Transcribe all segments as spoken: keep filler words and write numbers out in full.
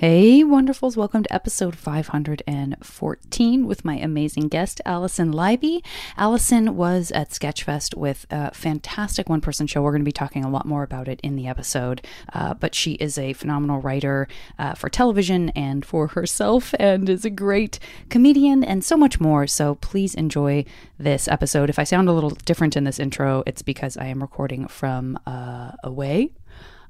Hey, wonderfuls. Welcome to episode five hundred fourteen with my amazing guest, Alison Leiby. Alison was at Sketchfest with a fantastic one-person show. We're going to be talking a lot more about it in the episode, uh, but she is a phenomenal writer uh, for television and for herself and is a great comedian and so much more. So please enjoy this episode. If I sound a little different in this intro, it's because I am recording from uh, away.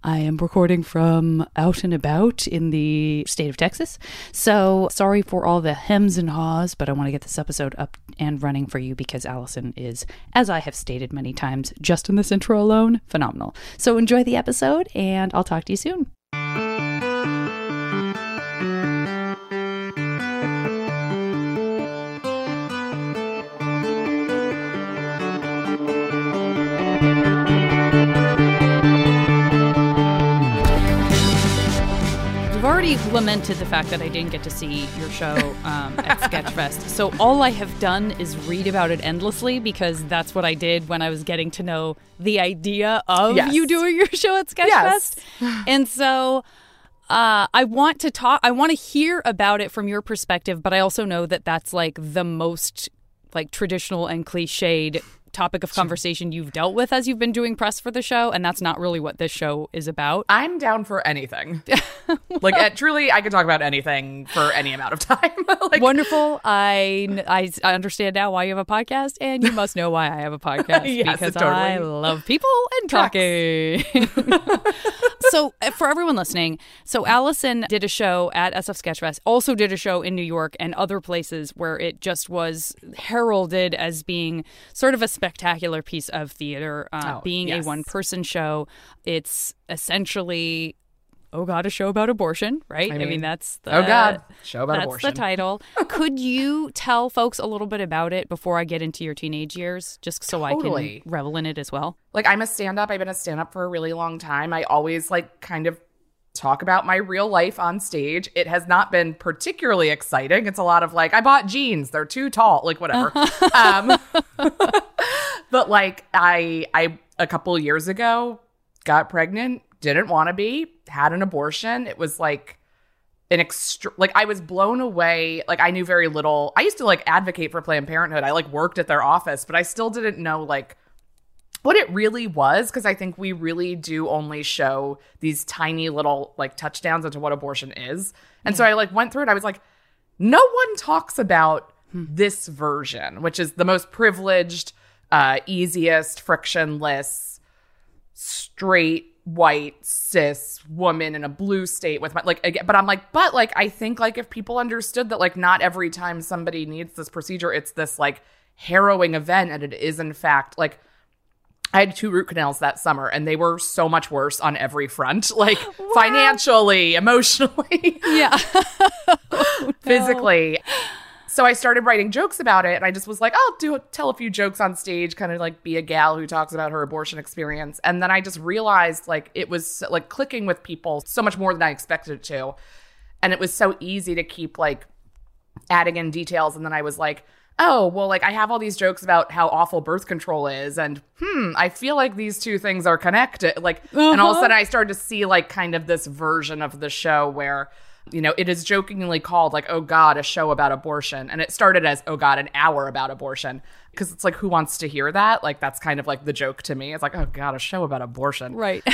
I am recording from out and about in the state of Texas. So sorry for all the hems and haws, but I want to get this episode up and running for you because Alison is, as I have stated many times, just in this intro alone, phenomenal. So enjoy the episode and I'll talk to you soon. Already lamented the fact that I didn't get to see your show um, at Sketchfest. So all I have done is read about it endlessly because that's what I did when I was getting to know the idea of yes. you doing your show at Sketchfest. Yes. And so uh, I want to talk, I want to hear about it from your perspective, but I also know that that's like the most like traditional and cliched topic of conversation you've dealt with as you've been doing press for the show, and that's not really what this show is about. I'm down for anything. well, like at, truly I can talk about anything for any amount of time. like, wonderful. I I understand now why you have a podcast, and you must know why I have a podcast. yes, because totally. I love people and talking. So for everyone listening, so Alison did a show at S F Sketchfest, also did a show in New York and other places where it just was heralded as being sort of a spectacular piece of theater, uh, oh, being yes. a one-person show. It's essentially, oh God, a show about abortion, right? I mean, I mean that's the, oh God, show about that's abortion. That's the title. Could you tell folks a little bit about it before I get into your teenage years, just so totally. I can revel in it as well? Like, I'm a stand-up. I've been a stand-up for a really long time. I always like kind of talk about my real life on stage. It has not been particularly exciting. It's a lot of like, I bought jeans. They're too tall. Like, whatever. um, but like, I, I a couple years ago got pregnant, didn't want to be, had an abortion. It was like an extra, like I was blown away. Like I knew very little. I used to like advocate for Planned Parenthood. I like worked at their office, but I still didn't know like what it really was, because I think we really do only show these tiny little like touchdowns into what abortion is. And yeah. so I like went through it. I was like, no one talks about hmm. this version, which is the most privileged, uh, easiest, frictionless, straight, white, cis woman in a blue state with my like, again, but I'm like, but like, I think like if people understood that like not every time somebody needs this procedure, it's this like harrowing event. And it is in fact like, I had two root canals that summer, and they were so much worse on every front, like wow. financially, emotionally, yeah, oh, physically. No. So I started writing jokes about it, and I just was like, I'll do tell a few jokes on stage, kind of like be a gal who talks about her abortion experience. And then I just realized like it was like clicking with people so much more than I expected it to. And it was so easy to keep like adding in details. And then I was like, oh, well, like I have all these jokes about how awful birth control is, and hmm, I feel like these two things are connected. Like, uh-huh. and all of a sudden I started to see like kind of this version of the show where, you know, it is jokingly called like, oh God, a show about abortion. And it started as, oh God, an hour about abortion. Because it's like, who wants to hear that? Like, that's kind of like the joke to me. It's like, oh God, a show about abortion. Right.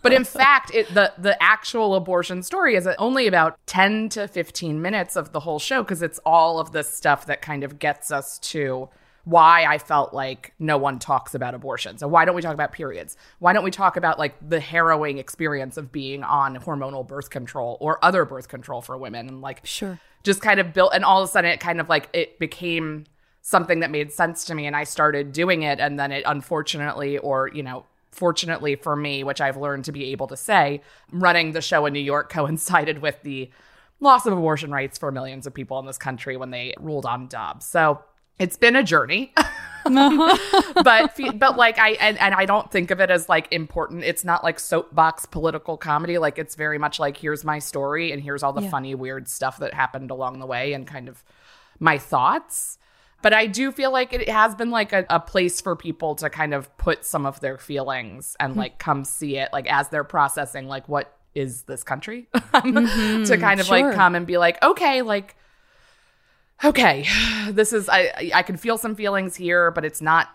But in fact, it, the, the actual abortion story is only about ten to fifteen minutes of the whole show, because it's all of this stuff that kind of gets us to why I felt like no one talks about abortion. So why don't we talk about periods? Why don't we talk about like the harrowing experience of being on hormonal birth control or other birth control for women? And like, sure, just kind of built. And all of a sudden it kind of like it became something that made sense to me, and I started doing it. And then it unfortunately, or, you know, fortunately for me, which I've learned to be able to say, running the show in New York coincided with the loss of abortion rights for millions of people in this country when they ruled on Dobbs. So it's been a journey, but, but like I, and, and I don't think of it as like important. It's not like soapbox political comedy. Like it's very much like, here's my story and here's all the yeah. funny, weird stuff that happened along the way and kind of my thoughts. But I do feel like it has been like a, a place for people to kind of put some of their feelings and like come see it like as they're processing like what is this country mm-hmm, to kind of sure. like come and be like, okay, like, okay, this is, I, I can feel some feelings here, but it's not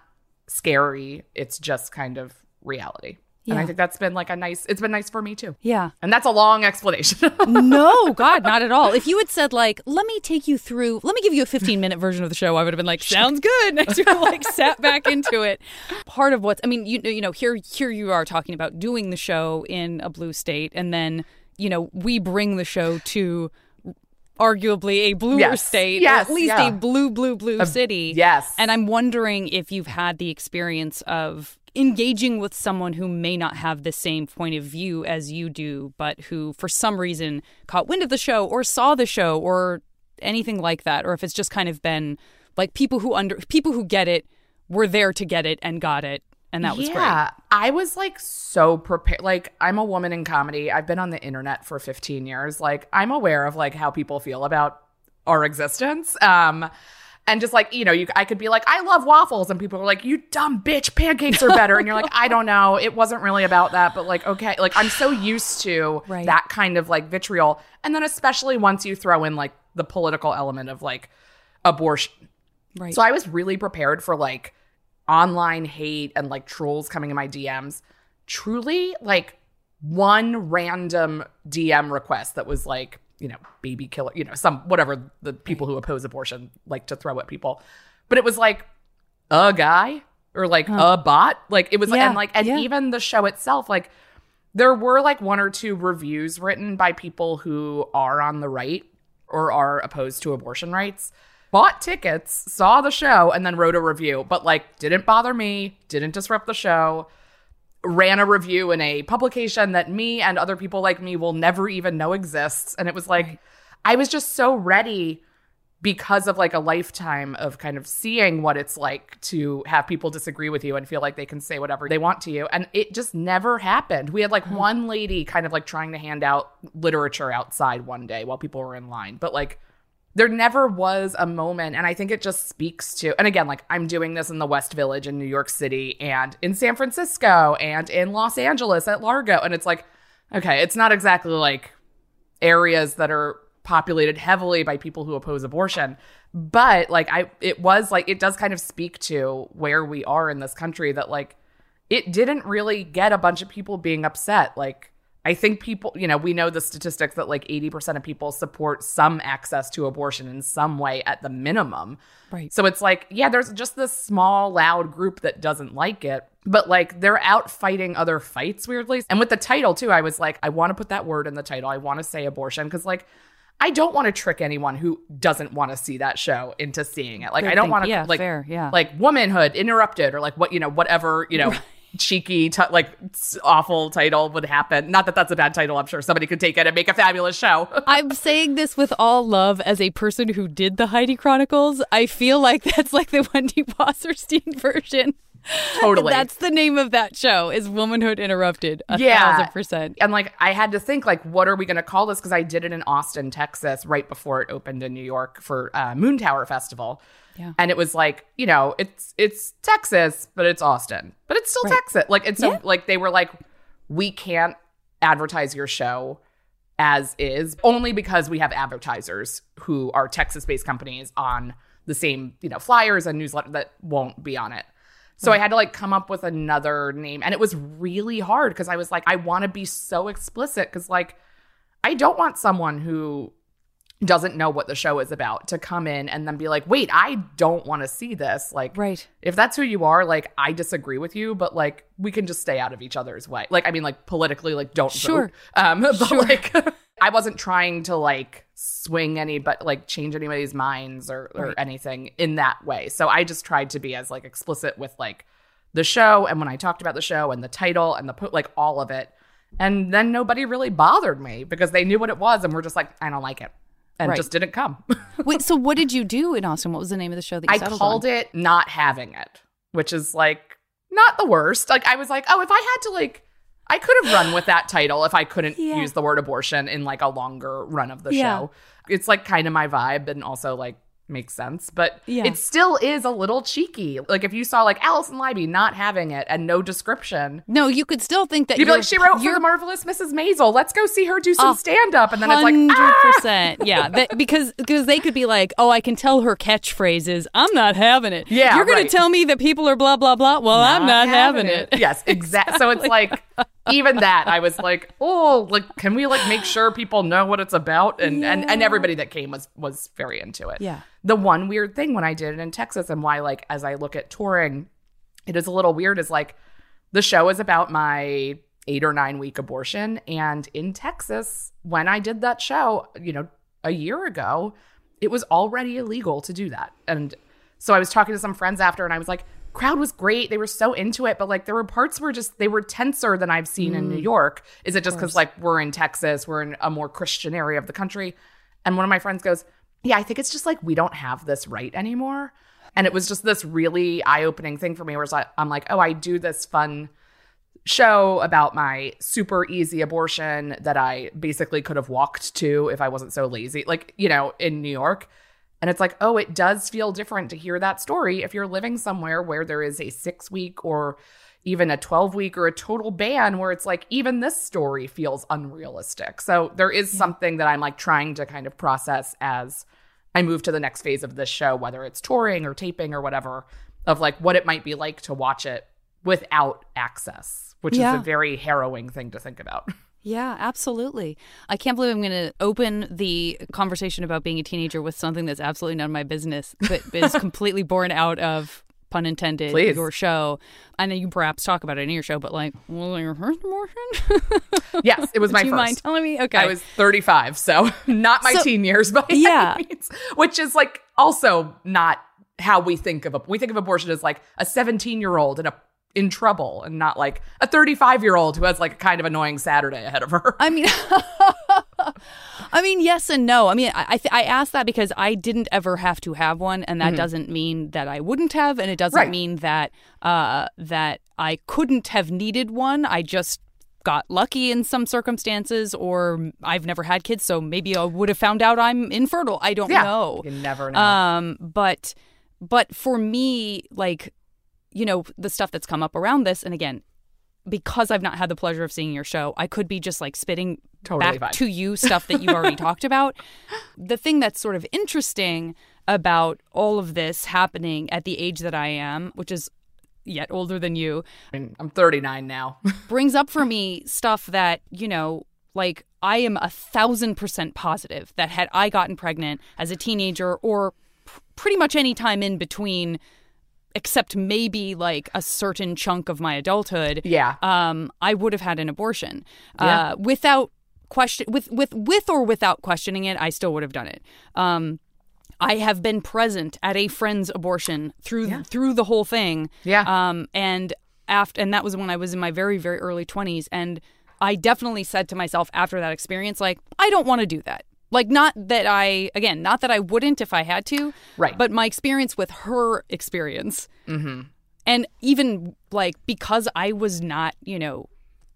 scary. It's just kind of reality. Yeah. And I think that's been like a nice, it's been nice for me too. Yeah. And that's a long explanation. No, God, not at all. If you had said like, let me take you through, let me give you a fifteen minute version of the show, I would have been like, sounds good. And I sort of like sat back into it. Part of what's, I mean, you, you know, here, here you are talking about doing the show in a blue state. And then, you know, we bring the show to arguably a bluer yes. state, yes, or at least yeah. a blue, blue, blue a, city. Yes. And I'm wondering if you've had the experience of engaging with someone who may not have the same point of view as you do, but who for some reason caught wind of the show or saw the show or anything like that, or if it's just kind of been like people who under people who get it were there to get it and got it, and that was yeah. great. Yeah, I was like so prepared. Like, I'm a woman in comedy. I've been on the internet for fifteen years. Like, I'm aware of like how people feel about our existence. Um, And just like, you know, you, I could be like, I love waffles. And people are like, you dumb bitch, pancakes are better. And you're like, I don't know. It wasn't really about that. But like, okay. Like, I'm so used to right. that kind of like vitriol. And then especially once you throw in like the political element of like abortion. Right. So I was really prepared for like online hate and like trolls coming in my D Ms. Truly like one random D M request that was like, you know, baby killer, you know, some whatever the people who oppose abortion like to throw at people. But it was like a guy or like huh. a bot. Like it was yeah. and like and yeah. even the show itself, like there were like one or two reviews written by people who are on the right or are opposed to abortion rights, bought tickets, saw the show, and then wrote a review. But like didn't bother me, didn't disrupt the show. Ran a review in a publication that me and other people like me will never even know exists. And it was like, right. I was just so ready because of like a lifetime of kind of seeing what it's like to have people disagree with you and feel like they can say whatever they want to you. And it just never happened. We had like hmm. one lady kind of like trying to hand out literature outside one day while people were in line. But like there never was a moment, and I think it just speaks to, and again, like I'm doing this in the West Village in New York City and in San Francisco and in Los Angeles at Largo. And it's like, okay, it's not exactly like areas that are populated heavily by people who oppose abortion. But like I, it was like, it does kind of speak to where we are in this country that like, it didn't really get a bunch of people being upset. Like, I think people, you know, we know the statistics that like eighty percent of people support some access to abortion in some way at the minimum. Right. So it's like, yeah, there's just this small, loud group that doesn't like it, but like they're out fighting other fights weirdly. And with the title too, I was like, I want to put that word in the title. I want to say abortion because like I don't want to trick anyone who doesn't want to see that show into seeing it. Like fair I don't want to yeah, like, fair, yeah. like womanhood interrupted or like what, you know, whatever, you know. Right. cheeky t- like awful title would happen. Not that that's a bad title. I'm sure somebody could take it and make a fabulous show. I'm saying this with all love as a person who did the Heidi Chronicles. I feel like that's like the Wendy Wasserstein version. Totally. That's the name of that show is Womanhood Interrupted. A yeah. thousand percent. And like I had to think like, what are we going to call this? Because I did it in Austin, Texas, right before it opened in New York for uh, Moon Tower Festival. Yeah. And it was like, you know, it's it's Texas, but it's Austin, but it's still right. Texas. Like it's so, yeah. like they were like, we can't advertise your show as is only because we have advertisers who are Texas-based companies on the same, you know, flyers and newsletter that won't be on it. So right. I had to like come up with another name. And it was really hard because I was like, I want to be so explicit because like I don't want someone who doesn't know what the show is about to come in and then be like, wait, I don't want to see this. Like, right. if that's who you are, like, I disagree with you, but like, we can just stay out of each other's way. Like, I mean, like politically, like don't sure. vote. Um, but sure. like, I wasn't trying to like swing any, but like change anybody's minds or, or right. anything in that way. So I just tried to be as like explicit with like the show. And when I talked about the show and the title and the, po- like all of it. And then nobody really bothered me because they knew what it was. And we're just like, I don't like it. And right. just didn't come. Wait, so what did you do in Austin? What was the name of the show that you I settled called on? It Not Having It, which is like not the worst. Like I was like, oh, if I had to like, I could have run with that title if I couldn't yeah. use the word abortion in like a longer run of the yeah. show. It's like kind of my vibe and also like makes sense. But yeah. It still is a little cheeky. Like if you saw like Alison Leiby not having it and no description. No, you could still think that you'd be like, she wrote for The Marvelous Missus Maisel. Let's go see her do some stand-up. And then it's like, one hundred percent. Ah! Yeah, that, because because they could be like, oh, I can tell her catchphrases. I'm not having it. Yeah, you're going right. to tell me that people are blah, blah, blah. Well, not I'm not having, having it. it. Yes, exactly. So it's like, even that, I was like, oh, like, can we like make sure people know what it's about? And, yeah. and, and everybody that came was was very into it. Yeah. The one weird thing when I did it in Texas and why, like, as I look at touring, it is a little weird is like the show is about my eight or nine week abortion. And in Texas, when I did that show, you know, a year ago, it was already illegal to do that. And so I was talking to some friends after and I was like, crowd was great. They were so into it. But like there were parts where just they were tenser than I've seen mm. in New York. Is it just because like we're in Texas, we're in a more Christian area of the country? And one of my friends goes, yeah, I think it's just like we don't have this right anymore. And it was just this really eye-opening thing for me where I'm like, oh, I do this fun show about my super easy abortion that I basically could have walked to if I wasn't so lazy, like, you know, in New York. And it's like, oh, it does feel different to hear that story if you're living somewhere where there is a six-week or even a twelve-week or a total ban where it's like even this story feels unrealistic. So there is something that I'm like trying to kind of process as I move to the next phase of this show, whether it's touring or taping or whatever, of like what it might be like to watch it without access, which yeah. is a very harrowing thing to think about. Yeah, absolutely. I can't believe I'm going to open the conversation about being a teenager with something that's absolutely none of my business, but is completely born out of, pun intended, Please. Your show. I know you perhaps talk about it in your show, but like, well, your first abortion? Yes, it was my Do you first. Mind telling me? Okay. I was thirty-five, so not my so, teen years by yeah. any means, which is like also not how we think of it. We think of abortion as like a seventeen-year-old and a in trouble and not like a thirty-five year old who has like a kind of annoying Saturday ahead of her. I mean, I mean, yes and no. I mean, I th- I asked that because I didn't ever have to have one. And that mm-hmm. doesn't mean that I wouldn't have. And it doesn't right. mean that uh, that I couldn't have needed one. I just got lucky in some circumstances, or I've never had kids. So maybe I would have found out I'm infertile. I don't yeah. know. You never know. Um, but but for me, like, you know, the stuff that's come up around this. And again, because I've not had the pleasure of seeing your show, I could be just like spitting totally back fine. To you stuff that you've already talked about. The thing that's sort of interesting about all of this happening at the age that I am, which is yet older than you. I mean, I'm thirty-nine now. brings up for me stuff that, you know, like I am a thousand percent positive that had I gotten pregnant as a teenager or pr- pretty much any time in between, except maybe like a certain chunk of my adulthood, yeah. um, I would have had an abortion. Yeah. Uh, without question, with, with, with or without questioning it, I still would have done it. Um, I have been present at a friend's abortion through yeah. through the whole thing. Yeah. Um, and after, and that was when I was in my very, very early twenties. And I definitely said to myself after that experience, like, I don't want to do that. Like, not that I, again, not that I wouldn't if I had to, right? But my experience with her experience, mm-hmm. and even, like, because I was not, you know,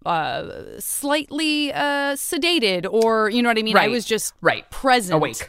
uh, slightly uh, sedated or, you know what I mean? Right. I was just right. present. Awake.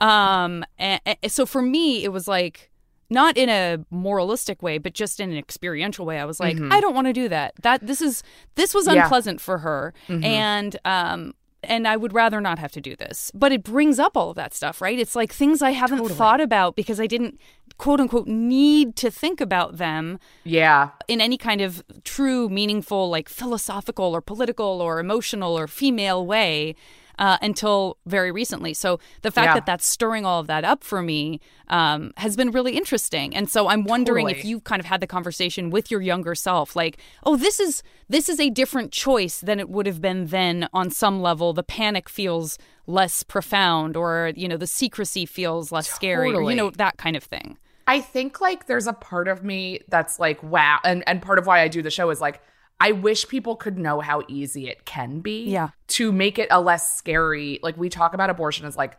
um, and, and so for me, it was, like, not in a moralistic way, but just in an experiential way. I was like, mm-hmm. I don't want to do that. That this is, this was unpleasant yeah. for her. Mm-hmm. And, um, And I would rather not have to do this. But it brings up all of that stuff, right? It's like things I haven't totally. Thought about because I didn't, quote unquote, need to think about them. Yeah. In any kind of true, meaningful, like philosophical or political or emotional or female way uh, until very recently. So the fact yeah. that that's stirring all of that up for me um, has been really interesting. And so I'm wondering totally. If you've kind of had the conversation with your younger self, like, oh, this is this is a different choice than it would have been then. On some level, the panic feels less profound, or, you know, the secrecy feels less totally. Scary, or, you know, that kind of thing. I think like there's a part of me that's like, wow. And, and part of why I do the show is like, I wish people could know how easy it can be yeah. to make it a less scary. Like we talk about abortion as like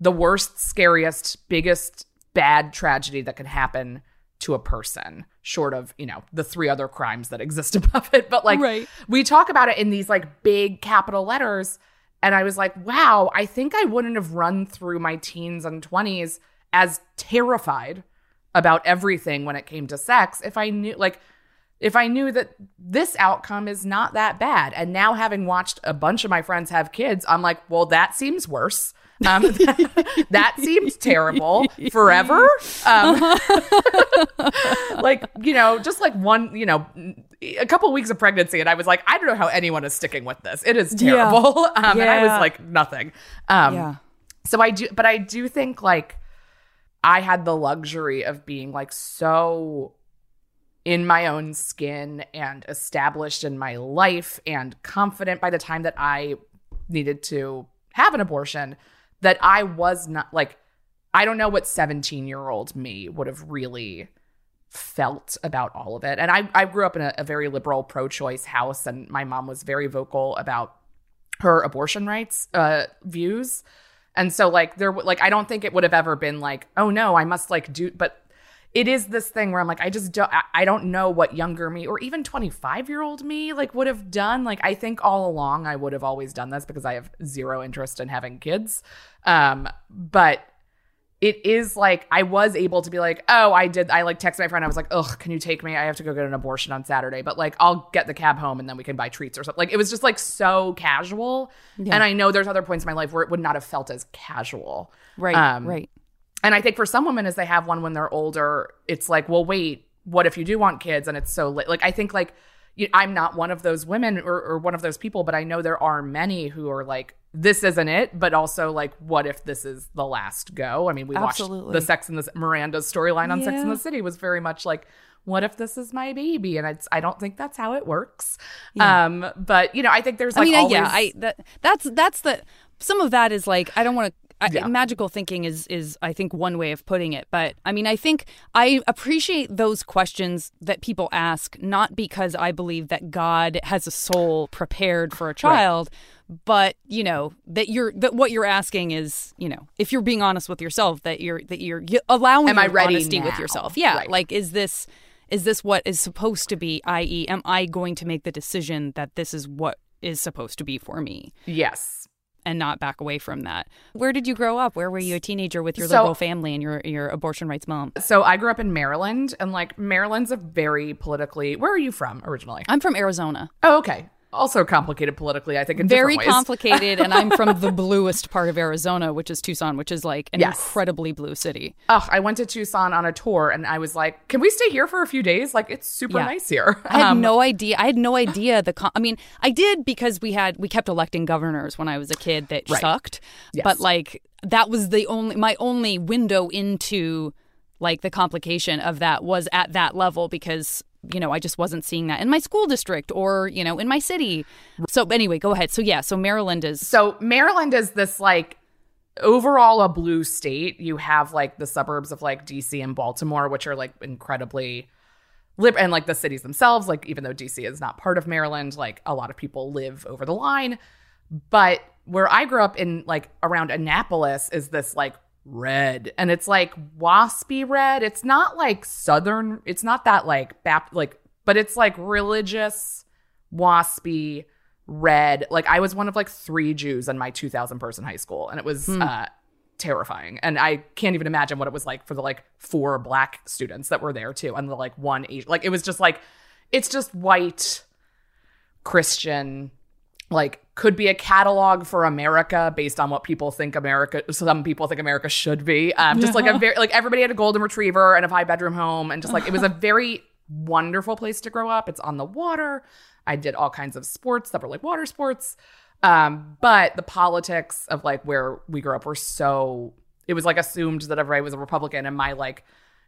the worst, scariest, biggest bad tragedy that can happen to a person, short of, you know, the three other crimes that exist above it. But like right. we talk about it in these like big capital letters. And I was like, wow, I think I wouldn't have run through my teens and twenties as terrified about everything when it came to sex if I knew, like, if I knew that this outcome is not that bad. And now, having watched a bunch of my friends have kids, I'm like, well, that seems worse. Um, that, that seems terrible forever. Um, like, you know, just like one, you know, a couple of weeks of pregnancy. And I was like, I don't know how anyone is sticking with this. It is terrible. Yeah. Um, yeah. And I was like, nothing. Um, yeah. So I do, but I do think like I had the luxury of being like so in my own skin and established in my life and confident by the time that I needed to have an abortion, that I was not like, I don't know what seventeen year old me would have really felt about all of it. And I, I grew up in a, a very liberal pro-choice house, and my mom was very vocal about her abortion rights uh, views. And so like there, like, I don't think it would have ever been like, oh no, I must like do, but it is this thing where I'm like, I just don't, I, I don't know what younger me or even twenty-five year old me like would have done. Like, I think all along I would have always done this because I have zero interest in having kids. Um, but it is like, I was able to be like, oh, I did. I like text my friend. I was like, oh, can you take me? I have to go get an abortion on Saturday, but like, I'll get the cab home and then we can buy treats or something. Like, it was just like so casual. Yeah. And I know there's other points in my life where it would not have felt as casual. Right. Um, right. And I think for some women, as they have one when they're older, it's like, well, wait, what if you do want kids? And it's so late. Like, I think like you, I'm not one of those women or, or one of those people, but I know there are many who are like, this isn't it. But also like, what if this is the last go? I mean, we Absolutely. watched the Sex and the Miranda's storyline on yeah. Sex and the City was very much like, what if this is my baby? And it's, I don't think that's how it works. Yeah. Um, but, you know, I think there's like I mean, always. Yeah, I, that, that's that's the some of that is like, I don't want to. I, yeah. Magical thinking is, is, I think, one way of putting it. But I mean, I think I appreciate those questions that people ask, not because I believe that God has a soul prepared for a child, right. but, you know, that you're that what you're asking is, you know, if you're being honest with yourself, that you're that you're allowing am your I ready honesty now? With yourself. Yeah. Right. Like, is this is this what is supposed to be, that is, am I going to make the decision that this is what is supposed to be for me? Yes. And not back away from that. Where did you grow up? Where were you a teenager with your so, liberal family and your, your abortion rights mom? So I grew up in Maryland, and like Maryland's a very politically. Where are you from originally? I'm from Arizona. Oh, okay. Also complicated politically, I think, in very different ways. Complicated, and I'm from the bluest part of Arizona, which is Tucson, which is like an yes. incredibly blue city. Oh, I went to Tucson on a tour, and I was like, "Can we stay here for a few days? Like, it's super yeah. nice here." I had um, no idea. I had no idea the. Com- I mean, I did because we had we kept electing governors when I was a kid that right. sucked, yes. but like that was the only my only window into like the complication of that was at that level because. You know, I just wasn't seeing that in my school district or, you know, in my city. So anyway, go ahead. So, yeah. So Maryland is. So Maryland is this like overall a blue state. You have like the suburbs of like D C and Baltimore, which are like incredibly lib- and like the cities themselves. Like, even though D C is not part of Maryland, like a lot of people live over the line. But where I grew up in like around Annapolis is this like red, and it's like waspy red. It's not like Southern, it's not that like Baptist, like, but it's like religious waspy red. Like, I was one of like three Jews in my two thousand person high school, and it was hmm. uh terrifying, and I can't even imagine what it was like for the like four black students that were there too, and the like one Asian. Like, it was just like, it's just white Christian, like, could be a catalog for America based on what people think America, some people think America should be. Um, just uh-huh. like a very, like everybody had a golden retriever and a five bedroom home. And just like, it was a very wonderful place to grow up. It's on the water. I did all kinds of sports that were like water sports. Um, but the politics of like where we grew up were so, it was like assumed that everybody was a Republican, and my like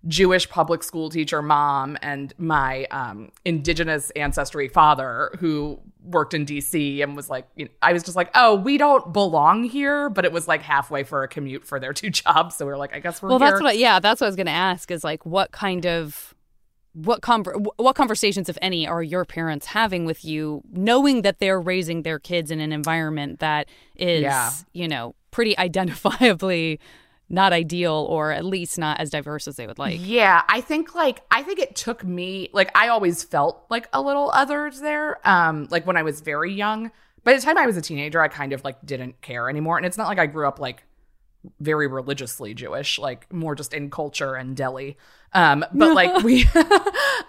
Jewish public school teacher mom and my um, indigenous ancestry father who worked in D C and was like, you know, I was just like, oh, we don't belong here. But it was like halfway for a commute for their two jobs. So we were like, I guess we're well, here. That's what I, yeah, that's what I was going to ask is like, what kind of what conver- what conversations, if any, are your parents having with you, knowing that they're raising their kids in an environment that is, yeah. you know, pretty identifiably not ideal, or at least not as diverse as they would like. Yeah, I think like I think it took me like I always felt like a little othered there. Um, like when I was very young. By the time I was a teenager, I kind of like didn't care anymore. And it's not like I grew up like very religiously Jewish, like more just in culture and deli. Um, but like we,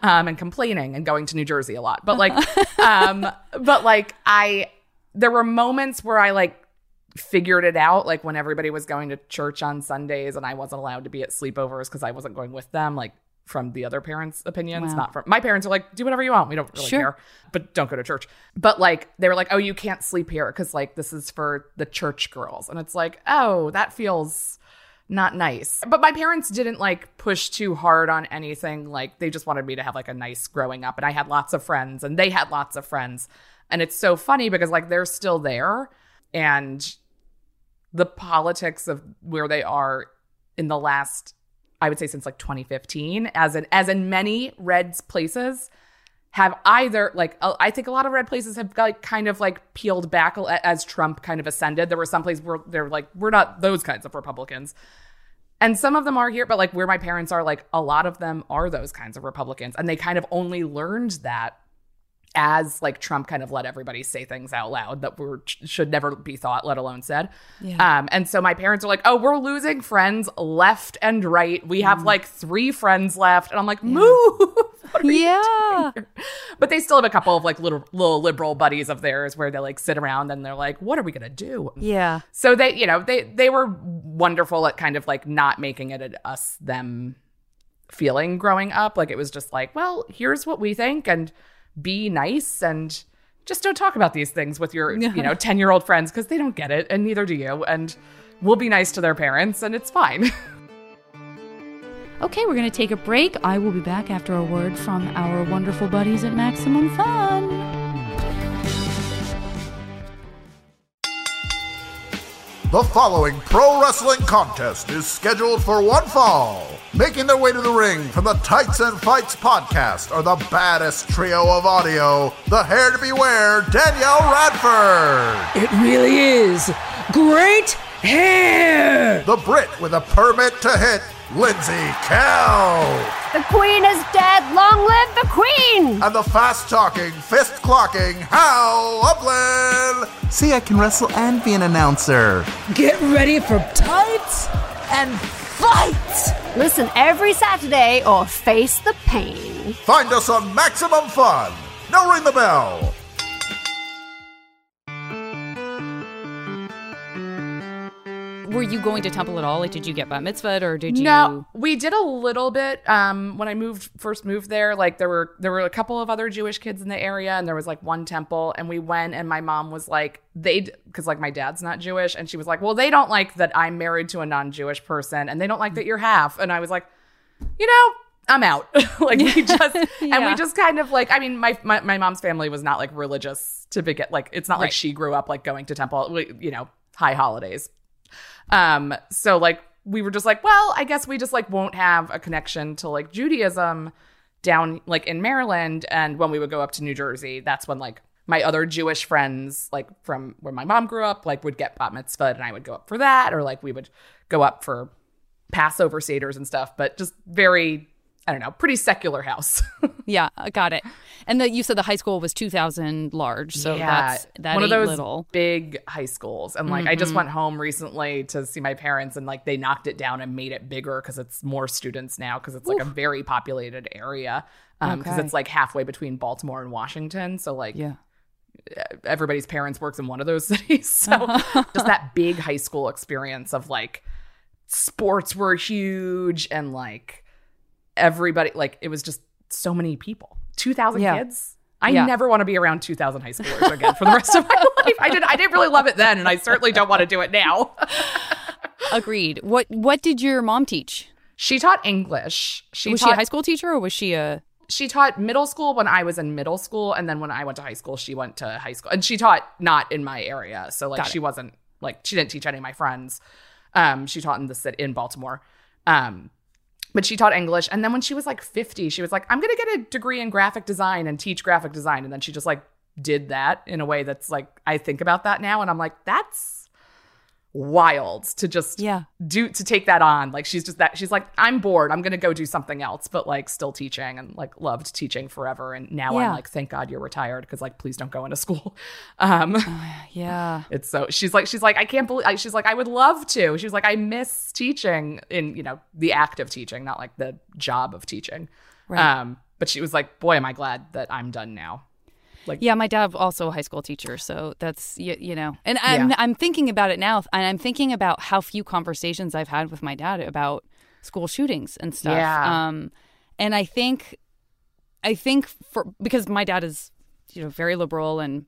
um, and complaining and going to New Jersey a lot, but like, um, but like I, there were moments where I like figured it out, like when everybody was going to church on Sundays and I wasn't allowed to be at sleepovers because I wasn't going with them, like from the other parents' opinions, wow. not from my parents are like, do whatever you want. We don't really sure. care, but don't go to church. But like, they were like, oh, you can't sleep here because like this is for the church girls. And it's like, oh, that feels not nice. But my parents didn't like push too hard on anything. Like they just wanted me to have like a nice growing up. And I had lots of friends and they had lots of friends. And it's so funny because like they're still there and the politics of where they are in the last, I would say since like twenty fifteen, as in, as in many red places have either like, I think a lot of red places have like kind of like peeled back as Trump kind of ascended. There were some places where they're like, we're not those kinds of Republicans. And some of them are here, but like where my parents are, like a lot of them are those kinds of Republicans. And they kind of only learned that as like Trump kind of let everybody say things out loud that were should never be thought, let alone said. Yeah. Um, and so my parents are like, oh, we're losing friends left and right. We have mm. like three friends left. And I'm like, move. What are yeah. you doing here? But they still have a couple of like little, little liberal buddies of theirs where they like sit around and they're like, what are we going to do? Yeah. So they, you know, they, they were wonderful at kind of like not making it an us, them feeling growing up. Like it was just like, well, here's what we think. And be nice and just don't talk about these things with your, you know, ten-year-old friends because they don't get it and neither do you. And we'll be nice to their parents and it's fine. Okay, we're going to take a break. I will be back after a word from our wonderful buddies at Maximum Fun. The following pro wrestling contest is scheduled for one fall. Making their way to the ring from the Tights and Fights podcast are the baddest trio of audio, the hair to beware, Danielle Radford. It really is great hair. The Brit with a permit to hit, Lindsay Kell. The queen is dead. Long live the queen. And the fast-talking, fist-clocking Hal Upland. See, I can wrestle and be an announcer. Get ready for Tights and Fights. Listen every Saturday or face the pain. Find us on Maximum Fun. Now ring the bell. Were you going to temple at all? Like, did you get bat mitzvahed or did you? No, we did a little bit. Um, when I moved, first moved there, like there were there were a couple of other Jewish kids in the area, and there was like one temple, and we went, and my mom was like, they, because like my dad's not Jewish, and she was like, well, they don't like that I'm married to a non-Jewish person, and they don't like that you're half, and I was like, you know, I'm out. Like we just yeah. and we just kind of like, I mean, my, my my mom's family was not like religious to begin, like it's not right. like she grew up like going to temple, you know, high holidays. Um, so like we were just like, well, I guess we just like won't have a connection to like Judaism down like in Maryland. And when we would go up to New Jersey, that's when like my other Jewish friends, like from where my mom grew up, like would get bat mitzvah and I would go up for that. Or like we would go up for Passover seders and stuff, but just very, I don't know, pretty secular house. Yeah, got it. And the, you said the high school was two thousand large, so yeah, that's that one of those little. Big high schools. And like, mm-hmm. I just went home recently to see my parents, and like they knocked it down and made it bigger because it's more students now because it's Oof. like a very populated area because um, okay. it's like halfway between Baltimore and Washington. So like, yeah. everybody's parents works in one of those cities. So uh-huh. just that big high school experience of like sports were huge and like. Everybody, like, it was just so many people. two thousand yeah. kids. I yeah. never want to be around two thousand high schoolers again for the rest of my life. I didn't I didn't really love it then, and I certainly don't want to do it now. Agreed. What What did your mom teach? She taught English. She Was taught, she a high school teacher, or was she a... She taught middle school when I was in middle school, and then when I went to high school, she went to high school. And she taught not in my area, so, like, Got she it. wasn't, like, she didn't teach any of my friends. Um, She taught in the city, in Baltimore. Um But she taught English. And then when she was like fifty, she was like, I'm going to get a degree in graphic design and teach graphic design. And then she just like did that in a way that's like, I think about that now. And I'm like, that's wild to just yeah. do to take that on. Like she's just that she's like, I'm bored, I'm gonna go do something else, but like still teaching, and like loved teaching forever. And now yeah. I'm like, thank God you're retired, because like please don't go into school. Um uh, yeah. It's so she's like she's like, I can't believe I, she's like, I would love to. She was like, I miss teaching, in, you know, the act of teaching, not like the job of teaching. Right. Um but she was like, boy, am I glad that I'm done now. Like, yeah, my dad also a high school teacher, so that's, you, you know. And I'm yeah. I'm thinking about it now, and I'm thinking about how few conversations I've had with my dad about school shootings and stuff. Yeah. Um, and I think, I think for because my dad is, you know, very liberal and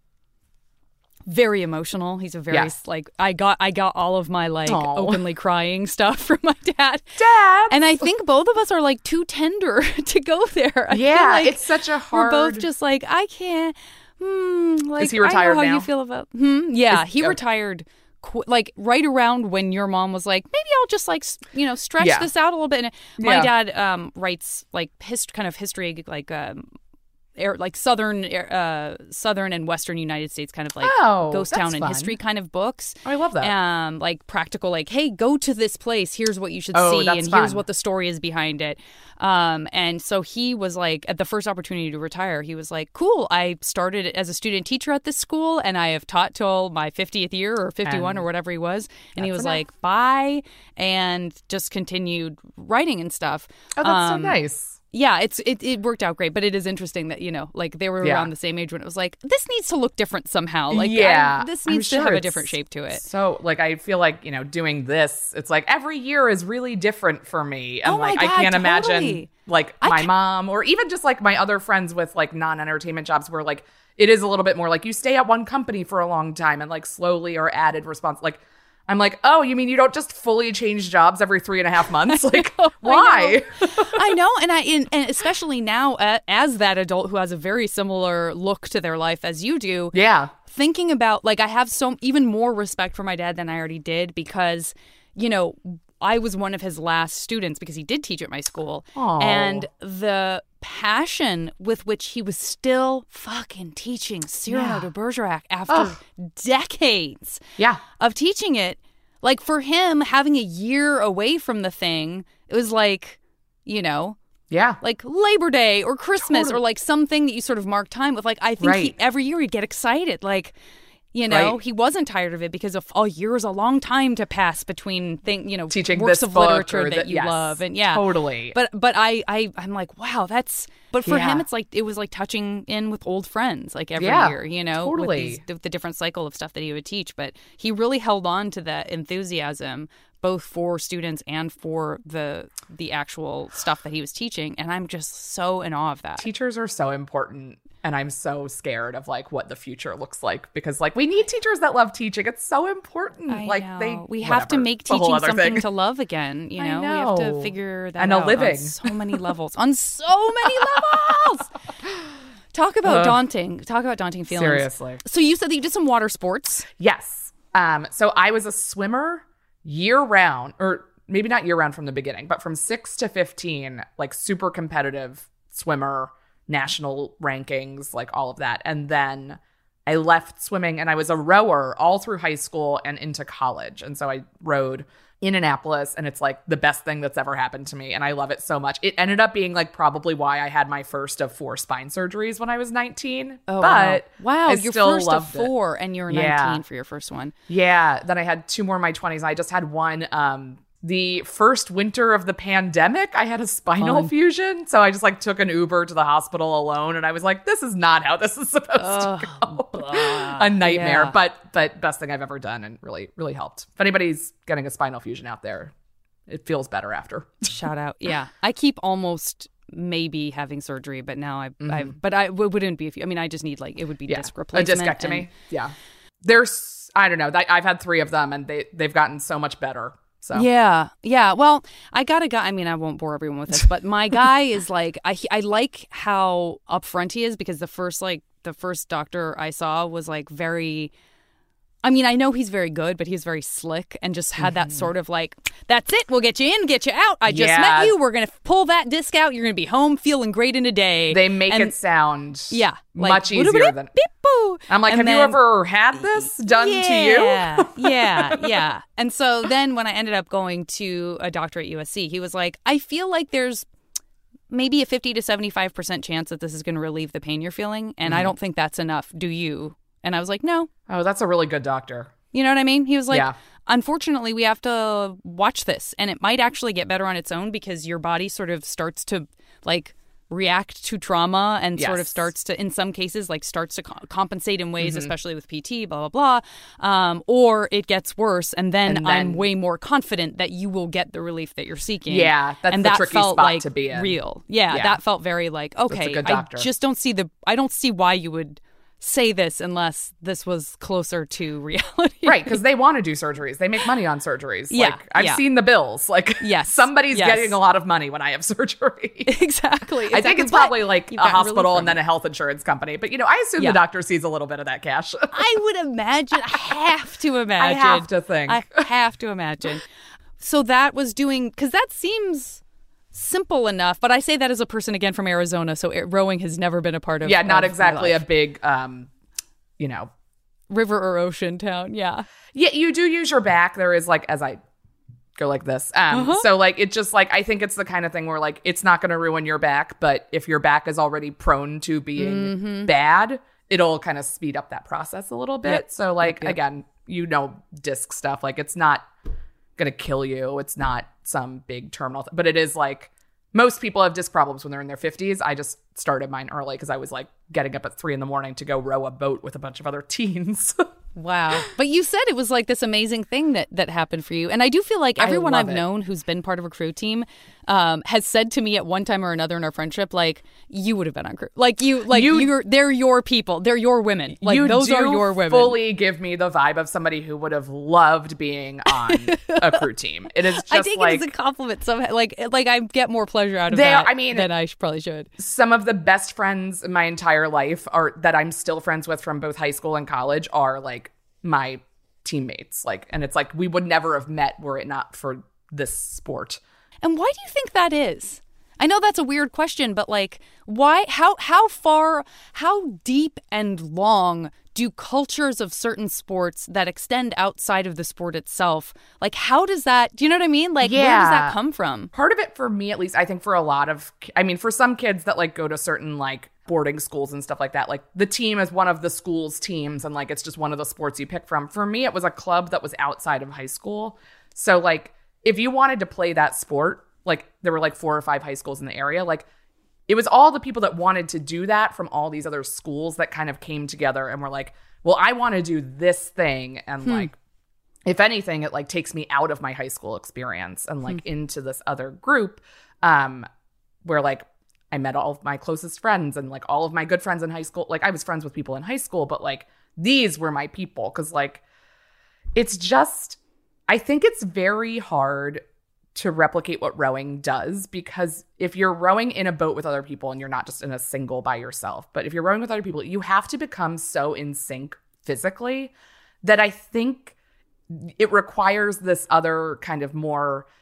very emotional. He's a very yes. like I got I got all of my like Aww. openly crying stuff from my dad. Dad, and I think both of us are like too tender to go there. I yeah, like it's such a hard. We're both just like I can't. Hmm, like, is he retired I know how now? You feel about? Hmm. Yeah, is, he okay. retired qu- like right around when your mom was like, maybe I'll just like you know stretch yeah. this out a little bit. And my yeah. dad um, writes like hist- kind of history like. Um, Air, like southern uh, southern and western United States kind of like oh, ghost town and fun. History kind of books. Oh, I love that. Um, like practical, like, hey, go to this place. Here's what you should oh, see. And fun. Here's what the story is behind it. Um, and so he was like, at the first opportunity to retire, he was like, cool, I started as a student teacher at this school and I have taught till my fiftieth year or fifty-one and or whatever he was. And he was enough. Like, bye. And just continued writing and stuff. Oh, that's um, so nice. Yeah, it's it, it worked out great, but it is interesting that, you know, like they were yeah. around the same age when it was like, this needs to look different somehow. Like, yeah, I, this needs sure to have a different shape to it. So, like, I feel like, you know, doing this, it's like every year is really different for me. And, oh like, God, I can't totally. imagine, like, my ca- mom or even just like my other friends with like non-entertainment jobs where like it is a little bit more like you stay at one company for a long time and like slowly or added response. Like, I'm like, oh, you mean you don't just fully change jobs every three and a half months? Like, I know, why? I know. I know. And I, in, and especially now uh, as that adult who has a very similar look to their life as you do. Yeah. Thinking about, like, I have so even more respect for my dad than I already did because, you know, I was one of his last students because he did teach at my school. Aww. And the passion with which he was still fucking teaching Cyrano yeah. de Bergerac after Ugh. decades yeah. of teaching it. Like for him, having a year away from the thing, it was like, you know, yeah, like Labor Day or Christmas totally. Or like something that you sort of mark time with. Like I think right. he, every year he'd get excited. Like, you know, right. he wasn't tired of it because of a year is a long time to pass between thing, you know, teaching works of literature that, that you yes, love. And yeah, totally. But but I, I I'm like, wow, that's but for yeah. him, it's like it was like touching in with old friends like every yeah, year, you know, totally. With, these, with the different cycle of stuff that he would teach. But he really held on to that enthusiasm, both for students and for the the actual stuff that he was teaching. And I'm just so in awe of that. Teachers are so important. And I'm so scared of like what the future looks like because like we need teachers that love teaching. It's so important. I like know. they we have whatever, to make teaching something thing. to love again. You know? know, we have to figure that and out a living. on so many levels. On so many levels. Talk about uh, daunting. Talk about daunting feelings. Seriously. So you said that you did some water sports. Yes. Um. So I was a swimmer year round, or maybe not year round from the beginning, but from six to fifteen, like super competitive swimmer. National rankings, like all of that. And then I left swimming and I was a rower all through high school and into college. And so I rowed in Annapolis and it's like the best thing that's ever happened to me. And I love it so much. It ended up being like probably why I had my first of four spine surgeries when I was nineteen. Oh, but wow. wow. Your first of four it. and you were nineteen yeah. for your first one. Yeah. Then I had two more in my twenties. I just had one, um, the first winter of the pandemic, I had a spinal Fun. fusion. So I just like took an Uber to the hospital alone. And I was like, this is not how this is supposed oh, to go. Blah. A nightmare. Yeah. But but best thing I've ever done and really, really helped. If anybody's getting a spinal fusion out there, it feels better after. Shout out. Yeah. I keep almost maybe having surgery, but now I, mm-hmm. I but I w- wouldn't be if you, I mean, I just need like, it would be yeah. disc replacement. A discectomy. And- yeah. There's, I don't know. I've had three of them and they, they've gotten so much better. So. Yeah. Yeah. Well, I got a guy. I mean, I won't bore everyone with this, but my guy is like, I I like how upfront he is because the first like the first doctor I saw was like very I mean, I know he's very good, but he's very slick and just had that sort of like, that's it. We'll get you in, get you out. I just yeah. met you. We're going to pull that disc out. You're going to be home feeling great in a day. They make and, it sound yeah, like, much easier than... I'm like, have then, you ever had this done yeah, to you? yeah, yeah. And so then when I ended up going to a doctor at U S C, he was like, I feel like there's maybe a fifty to seventy-five percent chance that this is going to relieve the pain you're feeling. And mm. I don't think that's enough. Do you? And I was like, no. Oh, that's a really good doctor. You know what I mean? He was like, yeah. unfortunately, we have to watch this. And it might actually get better on its own because your body sort of starts to, like, react to trauma and yes. sort of starts to, in some cases, like, starts to co- compensate in ways, mm-hmm. especially with P T, blah, blah, blah. Um, or it gets worse. And then, and then I'm way more confident that you will get the relief that you're seeking. Yeah, that's and the that tricky felt spot like to be in. Real. Yeah, yeah, that felt very like, okay, I just don't see the, I don't see why you would say this unless this was closer to reality. Right, because they want to do surgeries. They make money on surgeries. Yeah, like, I've yeah. seen the bills. Like, yes, somebody's yes. getting a lot of money when I have surgery. Exactly. exactly. I think it's probably like a hospital and then a health insurance company. But, you know, I assume yeah. the doctor sees a little bit of that cash. I would imagine. I have to imagine. I have to think. I have to imagine. So that was doing, because that seems... simple enough, but I say that as a person again from Arizona, so rowing has never been a part of yeah, not of exactly a big, um, you know, river or ocean town. Yeah, yeah, you do use your back. There is like as I go like this, um, uh-huh. so like it just like I think it's the kind of thing where like it's not going to ruin your back, but if your back is already prone to being mm-hmm. bad, it'll kind of speed up that process a little bit. Yep. So like yep. again, you know, disc stuff like it's not going to kill you. It's not some big terminal, th- but it is like most people have disc problems when they're in their fifties. I just started mine early because I was like getting up at three in the morning to go row a boat with a bunch of other teens. Wow. But you said it was like this amazing thing that, that happened for you. And I do feel like everyone I've it. known who's been part of a crew team um, has said to me at one time or another in our friendship, like, you would have been on crew. Like, you, like you, you're, they're your people. They're your women. Like, you those are your women. You fully give me the vibe of somebody who would have loved being on a crew team. It is just I take like, it as a compliment somehow. Like, like I get more pleasure out of they, that I mean, than I probably should. Some of the best friends in my entire life are that I'm still friends with from both high school and college are, like, my teammates, like, and it's like we would never have met were it not for this sport. And why do you think that is? I know that's a weird question, but like, why? How how far? How deep and long do cultures of certain sports that extend outside of the sport itself? Like, how does that? Do you know what I mean? Like, yeah. where does that come from? Part of it, for me at least, I think for a lot of, I mean, for some kids that like go to certain like boarding schools and stuff like that, like the team is one of the school's teams and like it's just one of the sports you pick from. For me, it was a club that was outside of high school. So like if you wanted to play that sport, like there were like four or five high schools in the area, like it was all the people that wanted to do that from all these other schools that kind of came together and were like, well, I want to do this thing. And hmm. like if anything, it like takes me out of my high school experience and like hmm. into this other group um where like I met all of my closest friends and, like, all of my good friends in high school. Like, I was friends with people in high school, but, like, these were my people. Because, like, it's just – I think it's very hard to replicate what rowing does because if you're rowing in a boat with other people and you're not just in a single by yourself, but if you're rowing with other people, you have to become so in sync physically that I think it requires this other kind of more –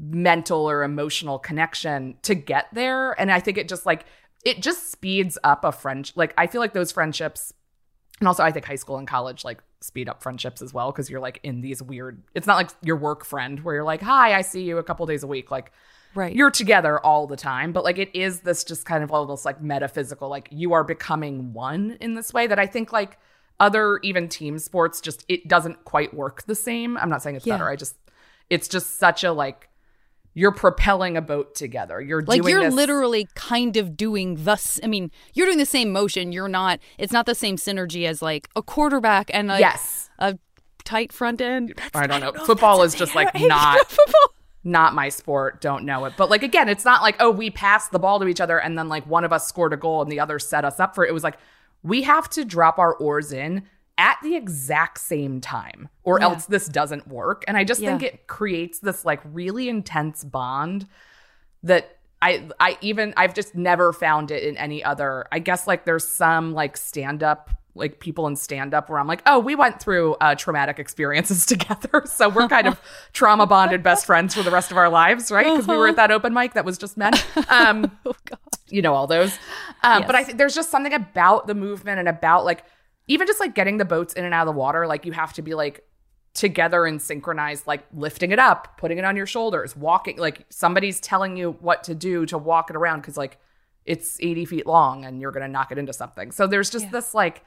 mental or emotional connection to get there. And I think it just like it just speeds up a friendship. Like I feel like those friendships, and also I think high school and college like speed up friendships as well because you're like in these weird, it's not like your work friend where you're like, hi, I see you a couple days a week, like right, you're together all the time, but like it is this just kind of almost like metaphysical, like you are becoming one in this way that I think like other even team sports just it doesn't quite work the same. I'm not saying it's yeah. better, I just it's just such a like you're propelling a boat together. You're doing like you're this. Literally kind of doing the. I mean, you're doing the same motion. You're not. It's not the same synergy as like a quarterback and a, yes. a tight front end. That's, I don't know. I don't Football know is just like not not my sport. Don't know it. But like again, it's not like oh we passed the ball to each other and then like one of us scored a goal and the other set us up for it. It was like we have to drop our oars in at the exact same time or yeah. else this doesn't work. And I just yeah. think it creates this like really intense bond that I I even I've just never found it in any other. I guess like there's some like stand up like people in stand-up where I'm like, oh, we went through uh, traumatic experiences together. So we're kind of trauma bonded best friends for the rest of our lives, right? Because we were at that open mic that was just men. Um, oh, God. You know, all those. Um, yes. But I think there's just something about the movement and about like, even just like getting the boats in and out of the water, like you have to be like together and synchronized, like lifting it up, putting it on your shoulders, walking, like somebody's telling you what to do to walk it around because like it's eighty feet long and you're going to knock it into something. So there's just yeah. this like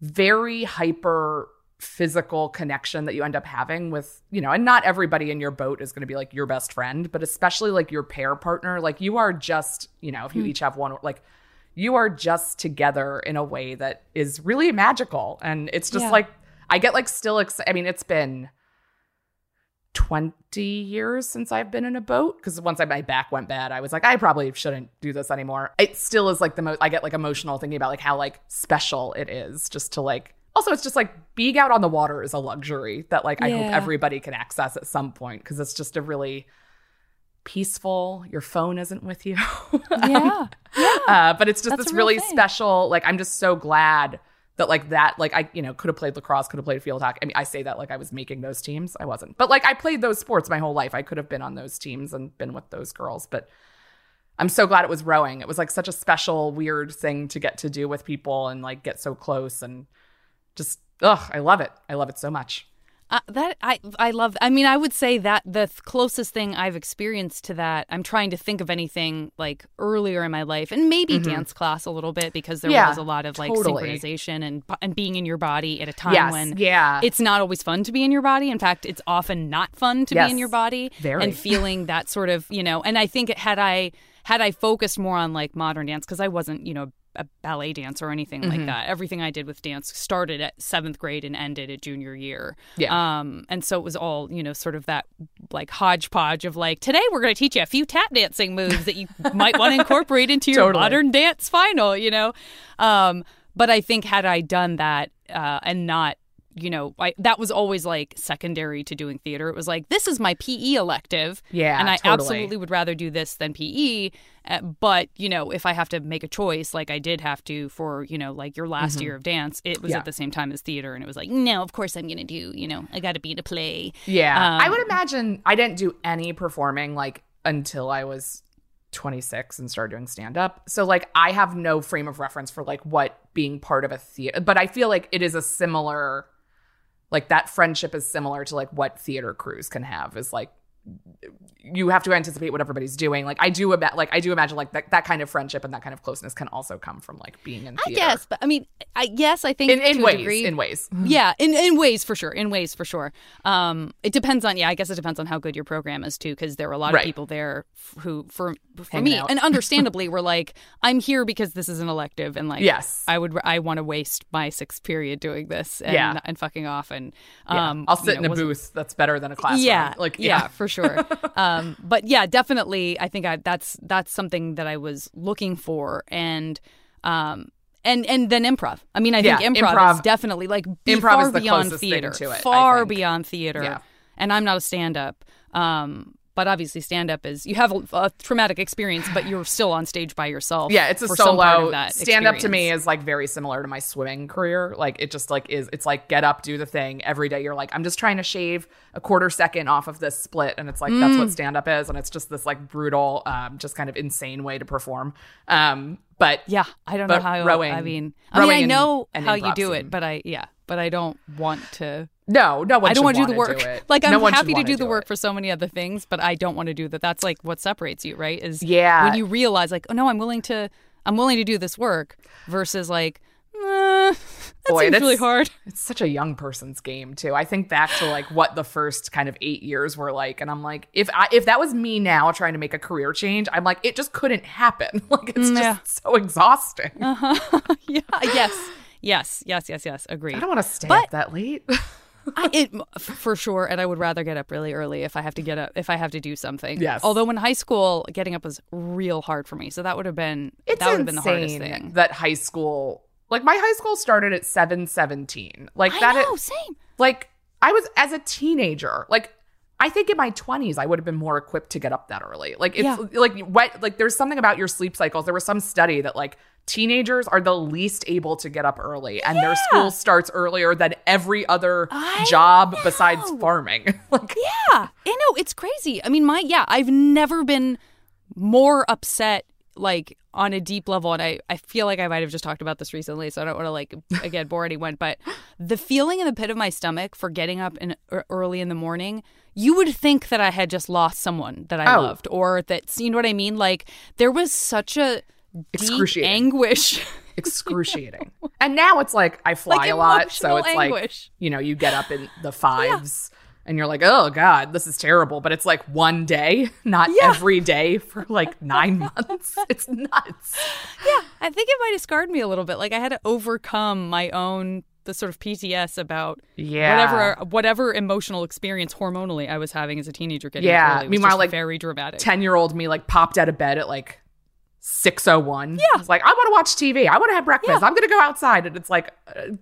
very hyper physical connection that you end up having with, you know, and not everybody in your boat is going to be like your best friend, but especially like your pair partner. Like you are just, you know, if you mm. each have one, like you are just together in a way that is really magical. And it's just yeah. like, I get like still, ex- I mean, it's been twenty years since I've been in a boat. Because once I, my back went bad, I was like, I probably shouldn't do this anymore. It still is like the most, I get like emotional thinking about like how like special it is just to like, also it's just like being out on the water is a luxury that like, yeah. I hope everybody can access at some point. Because it's just a really peaceful, your phone isn't with you. um, yeah. yeah. Uh, but it's just That's this really thing. special, like, I'm just so glad that like that, like I, you know, could have played lacrosse, could have played field hockey. I mean, I say that like I was making those teams. I wasn't. But like I played those sports my whole life. I could have been on those teams and been with those girls. But I'm so glad it was rowing. It was like such a special, weird thing to get to do with people and like get so close and just, ugh, I love it. I love it so much. Uh, that I I love. I mean, I would say that the th- closest thing I've experienced to that, I'm trying to think of anything like earlier in my life, and maybe mm-hmm. dance class a little bit because there yeah, was a lot of like totally. synchronization and and being in your body at a time yes, when yeah. it's not always fun to be in your body. In fact, it's often not fun to yes, be in your body very. and feeling that sort of, you know, and I think it, had I had I focused more on like modern dance, because I wasn't, you know, a ballet dancer or anything mm-hmm. like that. Everything I did with dance started at seventh grade and ended at junior year. Yeah. Um, and so it was all, you know, sort of that like hodgepodge of like, today we're going to teach you a few tap dancing moves that you might want to incorporate into your totally. modern dance final, you know? Um, but I think had I done that uh, and not, you know, I, that was always like secondary to doing theater. It was like, this is my P E elective. Yeah, and I totally. absolutely would rather do this than P E. Uh, but, you know, if I have to make a choice, like I did have to for, you know, like your last mm-hmm. year of dance, it was yeah. at the same time as theater. And it was like, no, of course I'm going to do, you know, I got to be to play. Yeah. Um, I would imagine I didn't do any performing like until I was twenty-six and started doing stand-up. So like I have no frame of reference for like what being part of a theater, but I feel like it is a similar, like that friendship is similar to like what theater crews can have, is like you have to anticipate what everybody's doing. Like I do about, like I do imagine like that, that kind of friendship and that kind of closeness can also come from like being in theater. I guess, but I mean, I guess I think in, in to ways, a degree, in ways, yeah, in in ways for sure, in ways for sure. Um, it depends on, yeah, I guess it depends on how good your program is too, because there were a lot right. of people there who, for for Hanging me, out. and understandably, were like, I'm here because this is an elective, and like, yes, I would, I want to waste my sixth period doing this, and yeah. and fucking off, and um, yeah. I'll sit you know, in a booth that's better than a classroom, yeah, like yeah, yeah for sure. Um, but yeah, definitely. I think I, that's that's something that I was looking for, and um, and and then improv. I mean, I think yeah, improv, improv is definitely like improv far is the beyond theater, thing to it, far beyond theater. Yeah. And I'm not a stand-up, um, but obviously stand-up is you have a, a traumatic experience, but you're still on stage by yourself. Yeah, it's a for solo. Some part of that stand-up experience. To me is like very similar to my swimming career. Like it just like is it's like get up, do the thing every day. You're like, I'm just trying to shave a quarter second off of this split, and it's like mm. that's what stand-up is, and it's just this like brutal, um, just kind of insane way to perform. Um, but yeah, I don't know how rowing. I mean, I mean, I know and, and how you do it, but I yeah, but I don't want to. No, no one I don't want to do the work. Do like I'm no happy to do, do the work it. for so many other things, but I don't want to do that. That's like what separates you, right? Is yeah. when you realize like, oh no, I'm willing to, I'm willing to do this work versus like, eh, that Boy, seems really hard. It's such a young person's game too. I think back to like what the first kind of eight years were like, and I'm like, if I if that was me now trying to make a career change, I'm like, it just couldn't happen. Like it's mm, just yeah. so exhausting. Uh-huh. yeah. Yes. Yes. Yes. Yes. Yes. Agreed. I don't want to stay but- up that late. I, it, for sure, and I would rather get up really early if I have to get up if I have to do something. Yes. Although in high school, getting up was real hard for me, so that would have been it's that would have been the hardest thing. That high school, like my high school started at seven seventeen. Like I that. Know, it, same. Like I was as a teenager. Like I think in my twenties, I would have been more equipped to get up that early. Like it's yeah. like what like there's something about your sleep cycles. There was some study that like teenagers are the least able to get up early, and yeah. their school starts earlier than every other I job know. besides farming. Like, yeah, I know, it's crazy. I mean, my yeah, I've never been more upset, like, on a deep level, and I, I feel like I might have just talked about this recently, so I don't want to, like, again, bore anyone, but the feeling in the pit of my stomach for getting up in early in the morning, you would think that I had just lost someone that I oh. loved, or that, you know what I mean? Like, there was such a deep anguish. Excruciating. And now it's like, I fly like a lot, so it's anguish. Like, you know, you get up in the fives, yeah. and you're like, oh, God, this is terrible. But it's like one day, not yeah. every day for like nine months. It's nuts. Yeah, I think it might have scarred me a little bit. Like, I had to overcome my own, the sort of P T S about yeah. whatever whatever emotional experience hormonally I was having as a teenager. Getting yeah. early. It was Meanwhile, like, very dramatic. ten-year-old me, like, popped out of bed at like six oh one. Yeah. It's like, I want to watch T V. I want to have breakfast. Yeah. I'm going to go outside. And it's like,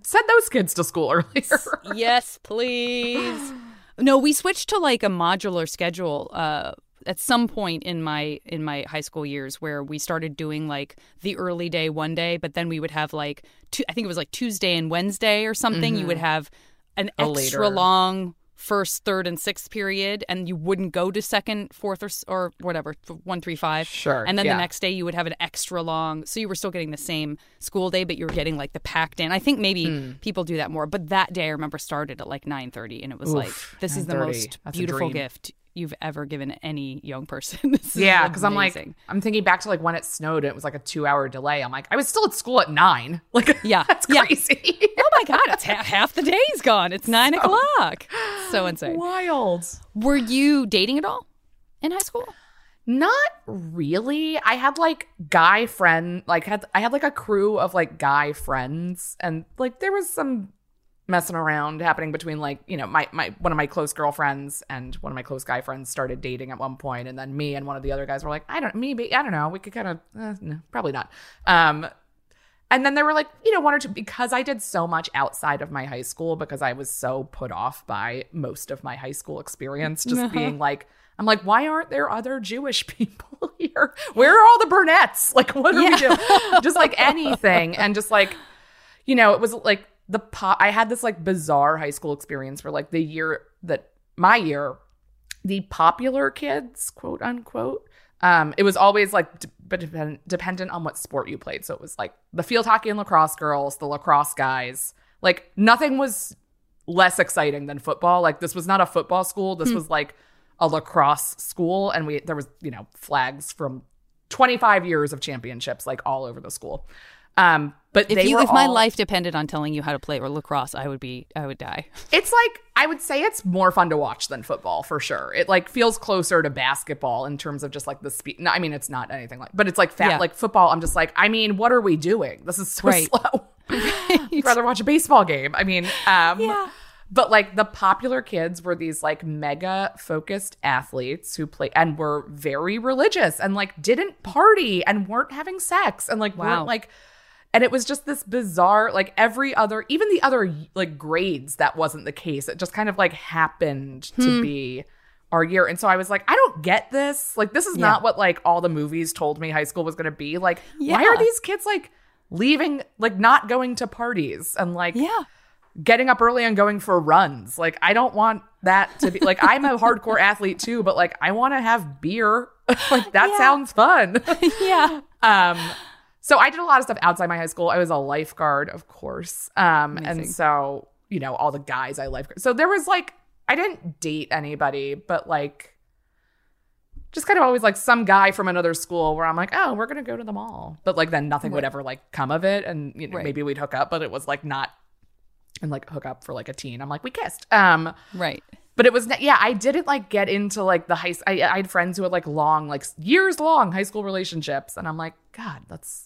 send those kids to school earlier. Yes, please. No, we switched to like a modular schedule uh, at some point in my in my high school years, where we started doing like the early day one day, but then we would have like two, I think it was like Tuesday and Wednesday or something. Mm-hmm. You would have an a extra later. long first, third, and sixth period, and you wouldn't go to second, fourth, or or whatever one, three, five. Sure. And then yeah. the next day you would have an extra long, so you were still getting the same school day, but you were getting like the packed in. I think maybe mm. people do that more, but that day I remember started at like nine thirty, and it was Oof, like this is the most That's beautiful gift you've ever given any young person. This yeah, because I'm like, I'm thinking back to like when it snowed, it was like a two hour delay. I'm like, I was still at school at nine. Like, yeah, that's crazy. Yeah. Oh my God, it's half, half the day's gone. It's nine so, o'clock. So insane. Wild. Were you dating at all in high school? Not really. I had like guy friend, like had I had like a crew of like guy friends, and like there was some messing around happening between like, you know, my, my one of my close girlfriends and one of my close guy friends started dating at one point, and then me and one of the other guys were like, I don't maybe I don't know we could kind of eh, no, probably not um and then there were like, you know, one or two, because I did so much outside of my high school, because I was so put off by most of my high school experience just uh-huh. being like, I'm like, why aren't there other Jewish people here? Where are all the Burnett's? Like, what do yeah. we do? Just like anything. And just like, you know, it was like The po- I had this like bizarre high school experience where like the year that my year, the popular kids, quote unquote, um, it was always like de- de- dependent on what sport you played. So it was like the field hockey and lacrosse girls, the lacrosse guys, like nothing was less exciting than football. Like this was not a football school. This hmm. was like a lacrosse school. And we there was, you know, flags from twenty-five years of championships like all over the school. Um, but if, they you, were if my all, life depended on telling you how to play or lacrosse, I would be, I would die. It's like, I would say it's more fun to watch than football for sure. It like feels closer to basketball in terms of just like the speed. No, I mean, it's not anything like, but it's like fat, yeah. like football. I'm just like, I mean, what are we doing? This is so right. slow. Right. I'd rather watch a baseball game. I mean, um, yeah. but like the popular kids were these like mega focused athletes who play and were very religious and like didn't party and weren't having sex and like, wow. weren't like, and it was just this bizarre, like every other, even the other like grades, that wasn't the case. It just kind of like happened hmm. to be our year. And so I was like, I don't get this. Like, this is yeah. not what like all the movies told me high school was going to be. Like, yeah. why are these kids like leaving, like not going to parties and like yeah. getting up early and going for runs? Like, I don't want that to be like, I'm a hardcore athlete too, but like, I want to have beer. Like, that yeah. sounds fun. yeah. Um. So I did a lot of stuff outside my high school. I was a lifeguard, of course. Um, and so, you know, all the guys I lifeguard. So there was like, I didn't date anybody, but like just kind of always like some guy from another school where I'm like, oh, we're going to go to the mall. But like then nothing right. would ever like come of it. And you know, right. maybe we'd hook up, but it was like not, and like hook up for like a teen. I'm like, we kissed. Um, right. But it was, yeah, I didn't like get into like the high, I, I had friends who had like long, like years long high school relationships. And I'm like, God, that's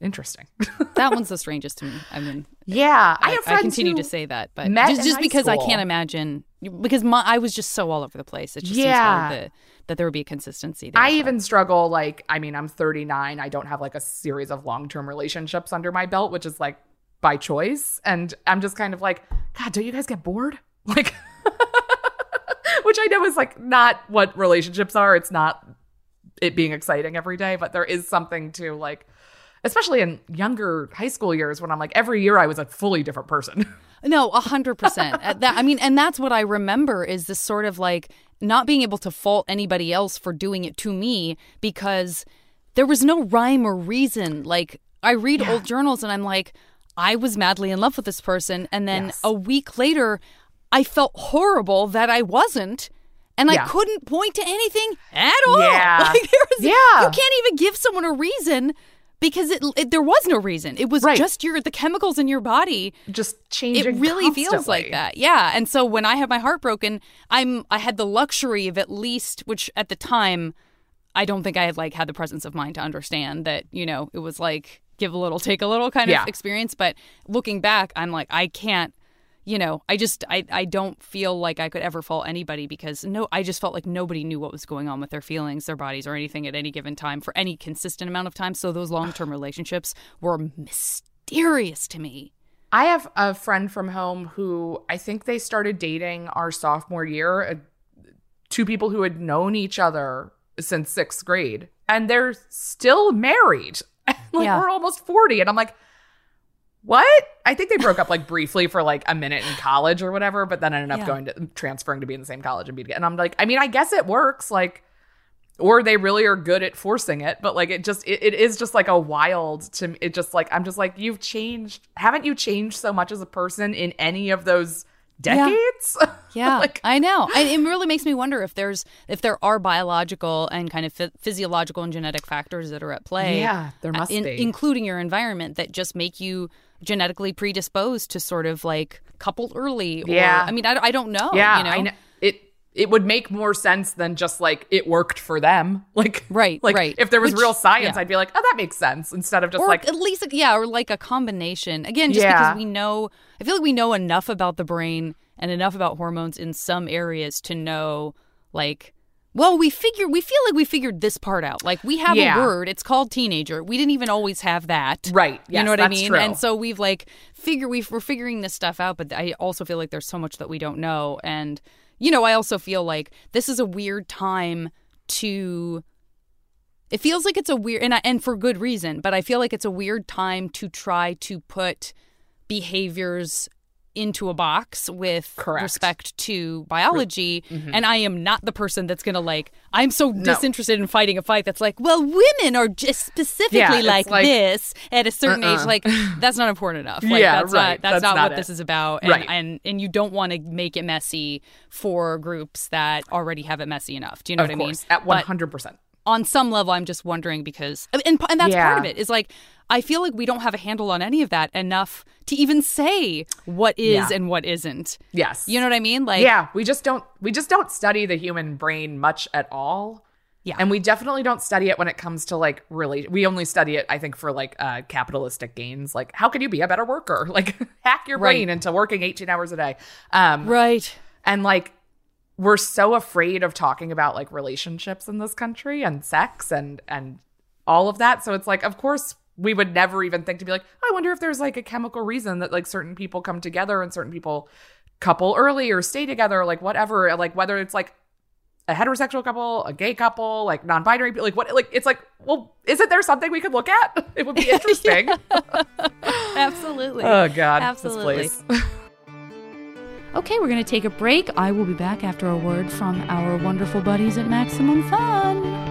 interesting. That one's the strangest to me. I mean, yeah, I, I have friends I continue to say that, but just, just because school. I can't imagine because my, I was just so all over the place. It just yeah. seems hard to, that there would be a consistency there. I so. even struggle. Like, I mean, I'm thirty-nine. I don't have like a series of long-term relationships under my belt, which is like by choice. And I'm just kind of like, God, don't you guys get bored? Like, which I know is like not what relationships are. It's not it being exciting every day, but there is something to like, especially in younger high school years when I'm like, every year I was a fully different person. No, one hundred percent. That, I mean, and that's what I remember is this sort of like not being able to fault anybody else for doing it to me because there was no rhyme or reason. Like I read yeah. old journals and I'm like, I was madly in love with this person. And then yes. a week later, I felt horrible that I wasn't. And yeah. I couldn't point to anything at all. Yeah. Like there was, yeah. You can't even give someone a reason because it, it there was no reason. It was right. just your the chemicals in your body just changing. It really constantly. Feels like that. Yeah. And so when I had my heart broken, I'm I had the luxury of at least, which at the time I don't think I had like had the presence of mind to understand that, you know, it was like give a little, take a little kind yeah. of experience. But looking back, I'm like, I can't. You know, I just I, I don't feel like I could ever fault anybody because no, I just felt like nobody knew what was going on with their feelings, their bodies or anything at any given time for any consistent amount of time. So those long term relationships were mysterious to me. I have a friend from home who I think they started dating our sophomore year. Uh, two people who had known each other since sixth grade and they're still married. Like yeah. we're almost forty. And I'm like, what? I think they broke up like briefly for like a minute in college or whatever, but then ended up yeah. going to transferring to be in the same college and be together. And I'm like, I mean, I guess it works, like, or they really are good at forcing it. But like, it just, it, it is just like a wild to me. It just like, I'm just like, you've changed. Haven't you changed so much as a person in any of those decades? Yeah, yeah. Like, I know. I, it really makes me wonder if there's, if there are biological and kind of f- physiological and genetic factors that are at play. Yeah, there must in, be. Including your environment that just make you genetically predisposed to sort of like couple early. Or, yeah. I mean, I, I don't know. Yeah, you know? I know. It, it would make more sense than just like it worked for them. Like, right, like right. if there was Which, real science, yeah. I'd be like, oh, that makes sense instead of just or like. At least, yeah, or like a combination. Again, just yeah. because we know, I feel like we know enough about the brain and enough about hormones in some areas to know like, well, we figure we feel like we figured this part out. Like we have yeah. a word. It's called teenager. We didn't even always have that. Right. Yes, you know what that's I mean? True. And so we've like figure we've, we're figuring this stuff out. But I also feel like there's so much that we don't know. And, you know, I also feel like this is a weird time to. It feels like it's a weird and I, and for good reason. But I feel like it's a weird time to try to put behaviors into a box with Correct. Respect to biology. Mm-hmm. And I am not the person that's going to like, I'm so no. disinterested in fighting a fight that's like, well, women are just specifically yeah, like, like this at a certain uh-uh. age. Like, that's not important enough. Like, yeah, that's right. Not, that's, that's not, not what it. This is about. And, right. and, and you don't want to make it messy for groups that already have it messy enough. Do you know of what course, I mean? At one hundred percent. But on some level, I'm just wondering because, and, and that's yeah. part of it is like, I feel like we don't have a handle on any of that enough to even say what is yeah. and what isn't. Yes. You know what I mean? Like, yeah, we just don't we just don't study the human brain much at all. Yeah. And we definitely don't study it when it comes to like really. We only study it, I think, for like uh, capitalistic gains. Like, how can you be a better worker? Like, hack your brain right. into working eighteen hours a day. Um, right. And like, we're so afraid of talking about like relationships in this country and sex and and all of that. So it's like, of course, we would never even think to be like, I wonder if there's like a chemical reason that like certain people come together and certain people couple early or stay together or like whatever, like whether it's like a heterosexual couple, a gay couple, like non-binary people, like what, like it's like, well, isn't there something we could look at? It would be interesting. Absolutely. Oh God, absolutely. This place. Okay, we're going to take a break. I will be back after a word from our wonderful buddies at Maximum Fun.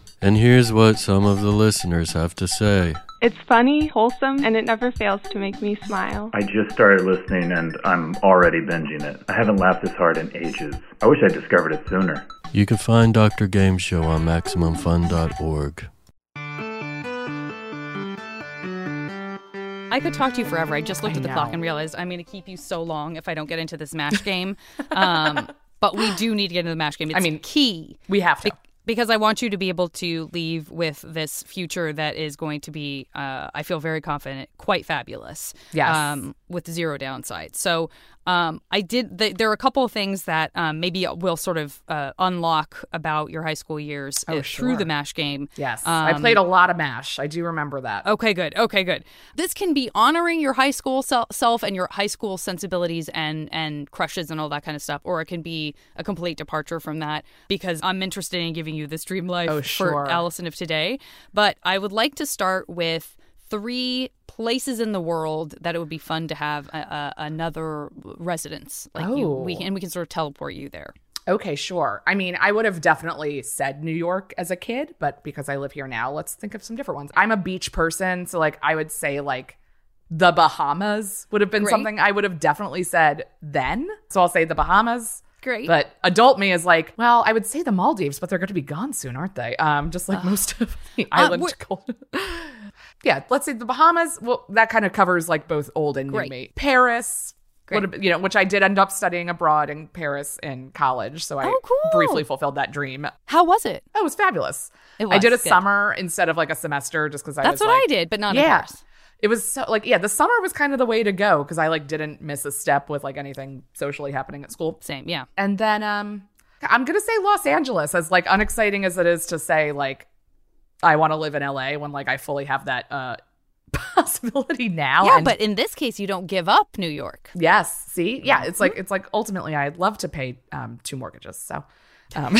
And here's what some of the listeners have to say. It's funny, wholesome, and it never fails to make me smile. I just started listening and I'm already binging it. I haven't laughed this hard in ages. I wish I discovered it sooner. You can find Doctor Game Show on Maximum Fun dot org. I could talk to you forever. I just looked I at the know. clock and realized I'm going to keep you so long if I don't get into this MASH game. um, but we do need to get into the MASH game. It's I mean, key. We have to. Be- because I want you to be able to leave with this future that is going to be, uh, I feel very confident, quite fabulous. Yes. Um, with zero downside. So um, I did, th- there are a couple of things that um, maybe will sort of uh, unlock about your high school years oh, uh, sure. through the MASH game. Yes. Um, I played a lot of MASH. I do remember that. Okay, good. Okay, good. This can be honoring your high school se- self and your high school sensibilities and, and crushes and all that kind of stuff, or it can be a complete departure from that, because I'm interested in giving you this dream life oh, sure. for Alison of today. But I would like to start with three places in the world that it would be fun to have a, a, another residence. Like oh. you, we, and we can sort of teleport you there. Okay, sure. I mean, I would have definitely said New York as a kid, but because I live here now, let's think of some different ones. I'm a beach person, so like I would say like the Bahamas would have been Great. Something I would have definitely said then. So I'll say the Bahamas. Great. But adult me is like, well, I would say the Maldives, but they're going to be gone soon, aren't they? Um, just like uh, most of the uh, island. Yeah, let's say the Bahamas. Well, that kind of covers like both old and Great. New me. Paris, Great. You know, which I did end up studying abroad in Paris in college. So I oh, cool. briefly fulfilled that dream. How was it? Oh, it was fabulous. It was I did a good. Summer instead of like a semester just because I That's was what like, I did, but not yeah. in Paris. It was so like, yeah, the summer was kind of the way to go because I like didn't miss a step with like anything socially happening at school. Same, yeah. And then um, I'm going to say Los Angeles, as like unexciting as it is to say like I want to live in L A when like I fully have that uh, possibility now. Yeah, and but in this case, you don't give up New York. Yes. See? Yeah. It's mm-hmm. like it's like ultimately I'd love to pay um, two mortgages. So um,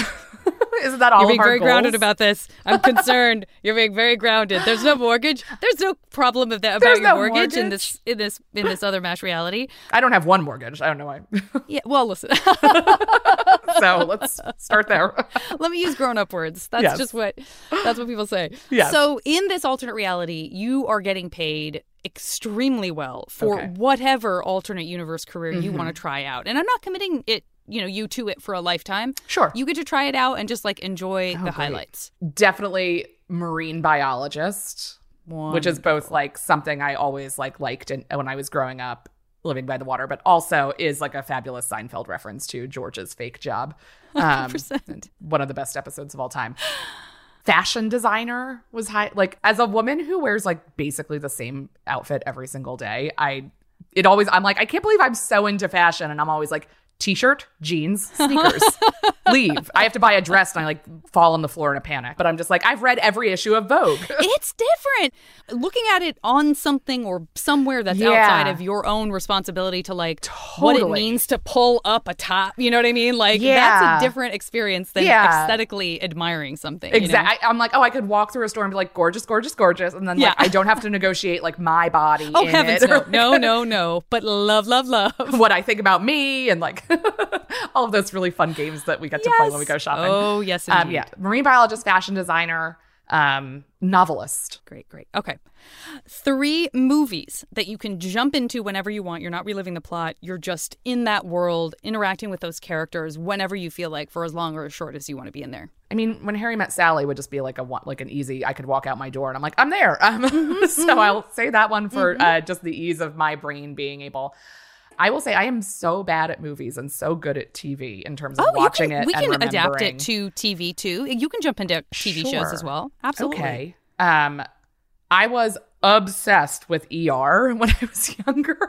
isn't that all You're being of our very goals? Grounded about this. I'm concerned. You're being very grounded. There's no mortgage. There's no problem of that about There's your no mortgage, mortgage in this in this in this other MASH reality. I don't have one mortgage. I don't know why. Yeah. Well, listen. So let's start there. Let me use grown-up words. That's yes. just what that's what people say. Yes. So in this alternate reality, you are getting paid extremely well for okay. whatever alternate universe career mm-hmm. you want to try out. And I'm not committing it, you know, you to it for a lifetime. Sure. You get to try it out and just like enjoy oh, the great. Highlights. Definitely marine biologist, Wonderful. Which is both like something I always like liked and when I was growing up living by the water, but also is like a fabulous Seinfeld reference to George's fake job. Um, one hundred percent. One of the best episodes of all time. Fashion designer was high. Like as a woman who wears like basically the same outfit every single day, I, it always, I'm like, I can't believe I'm so into fashion. And I'm always like, T-shirt, jeans, sneakers, leave. I have to buy a dress and I like fall on the floor in a panic. But I'm just like, I've read every issue of Vogue. It's different. Looking at it on something or somewhere that's yeah. outside of your own responsibility to like totally. What it means to pull up a top. You know what I mean? Like yeah. that's a different experience than yeah. aesthetically admiring something. Exactly. You know? I'm like, oh, I could walk through a store and be like, gorgeous, gorgeous, gorgeous. And then like, yeah. I don't have to negotiate like my body. Oh, in heavens it. No. no, no, no. But love, love, love. What I think about me and like. All of those really fun games that we get yes. to play when we go shopping. Oh, yes, indeed. Um, yeah. Marine biologist, fashion designer, um, novelist. Great, great. Okay. Three movies that you can jump into whenever you want. You're not reliving the plot. You're just in that world, interacting with those characters whenever you feel like, for as long or as short as you want to be in there. I mean, When Harry Met Sally would just be like a like an easy, I could walk out my door and I'm like, I'm there. Um, mm-hmm, so mm-hmm. I'll say that one for mm-hmm. uh, just the ease of my brain being able... I will say I am so bad at movies and so good at T V in terms of oh, watching can, it and remembering. We can adapt it to T V, too. You can jump into T V sure. shows as well. Absolutely. Okay. Um, I was obsessed with E R when I was younger.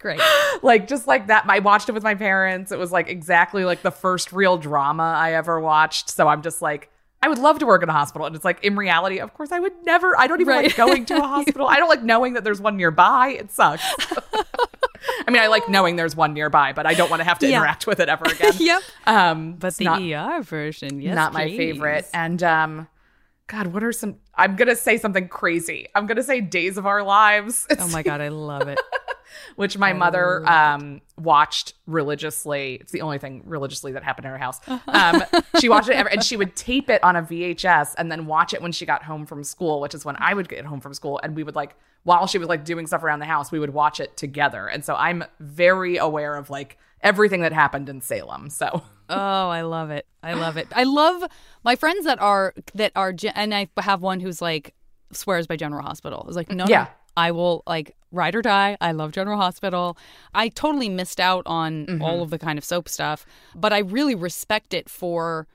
Great. Like, just like that. I watched it with my parents. It was, like, exactly, like, the first real drama I ever watched. So I'm just like, I would love to work in a hospital. And it's like, in reality, of course, I would never. I don't even right. like going to a hospital. I don't like knowing that there's one nearby. It sucks. I mean, I like knowing there's one nearby, but I don't want to have to yeah. interact with it ever again. Yep. Um, but the not, E R version, yes, not please. My favorite. And um, God, what are some? I'm gonna say something crazy. I'm gonna say Days of Our Lives. It's, oh my God, I love it. Which my I mother um, watched religiously. It's the only thing religiously that happened in her house. Um, she watched it, ever, and she would tape it on a V H S and then watch it when she got home from school, which is when I would get home from school, and we would like. While she was like doing stuff around the house, we would watch it together. And so I'm very aware of like everything that happened in Salem. So. Oh, I love it. I love it. I love my friends that are that are and I have one who's like swears by General Hospital. It's like, no, yeah. no, I will like ride or die. I love General Hospital. I totally missed out on mm-hmm. all of the kind of soap stuff, but I really respect it for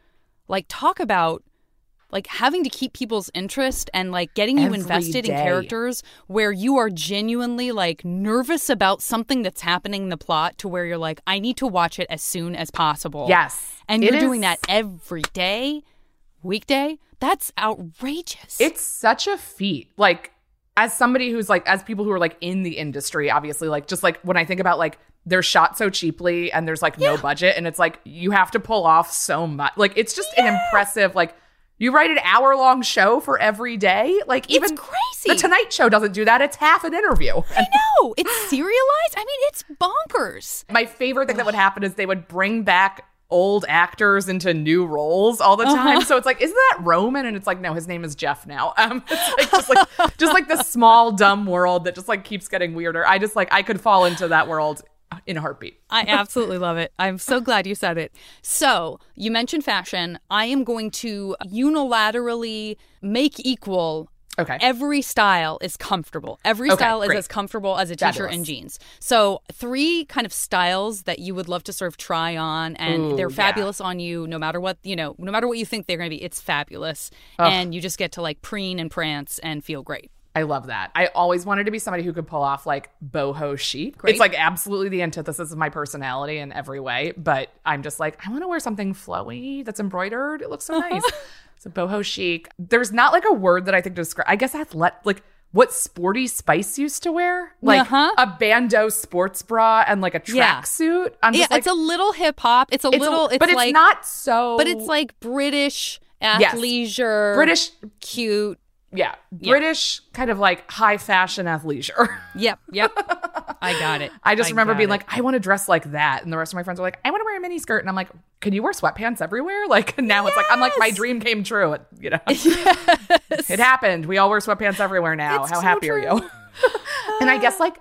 like talk about like having to keep people's interest and like getting you Every invested day. in characters where you are genuinely like nervous about something that's happening in the plot to where you're like, I need to watch it as soon as possible. Yes. And you're is. doing that every day, weekday. That's outrageous. It's such a feat. Like, as somebody who's like, as people who are like in the industry, obviously, like just like when I think about like they're shot so cheaply and there's like yeah. no budget and it's like you have to pull off so much. Like, it's just yeah. an impressive, like, you write an hour-long show for every day? Like, even it's crazy. The Tonight Show doesn't do that. It's half an interview. I know. It's serialized. I mean, it's bonkers. My favorite thing that would happen is they would bring back old actors into new roles all the time. Uh-huh. So it's like, isn't that Roman? And it's like, no, his name is Jeff now. Um, it's like, just like just like this small, dumb world that just like keeps getting weirder. I just like, I could fall into that world in a heartbeat. I absolutely love it. I'm so glad you said it. So you mentioned fashion. I am going to unilaterally make equal. Okay. Every style is comfortable. Every okay, style is great. as comfortable as a t-shirt Fabulous. and jeans. So three kind of styles that you would love to sort of try on, and Ooh, they're fabulous yeah. on you no matter what, you know, no matter what you think they're going to be, it's fabulous. Ugh. And you just get to like preen and prance and feel great. I love that. I always wanted to be somebody who could pull off like boho chic. Great. It's like absolutely the antithesis of my personality in every way. But I'm just like, I want to wear something flowy that's embroidered. It looks so nice. It's a boho chic. There's not like a word that I think to describe. I guess athletic, like what Sporty Spice used to wear. Like uh-huh. a bandeau sports bra and like a tracksuit. Yeah, yeah like, it's a little hip hop. It's a it's little. A, it's but like, it's not so. But it's like British athleisure. Yes. British. Cute. Yeah. British yeah. kind of like high fashion athleisure. Yep. Yep. I got it. I just I remember being it. like, I want to dress like that. And the rest of my friends were like, I want to wear a mini skirt. And I'm like, can you wear sweatpants everywhere? Like now yes! it's like, I'm like, my dream came true. It, you know, yes. it happened. We all wear sweatpants everywhere now. It's How so happy true. are you? And I guess like,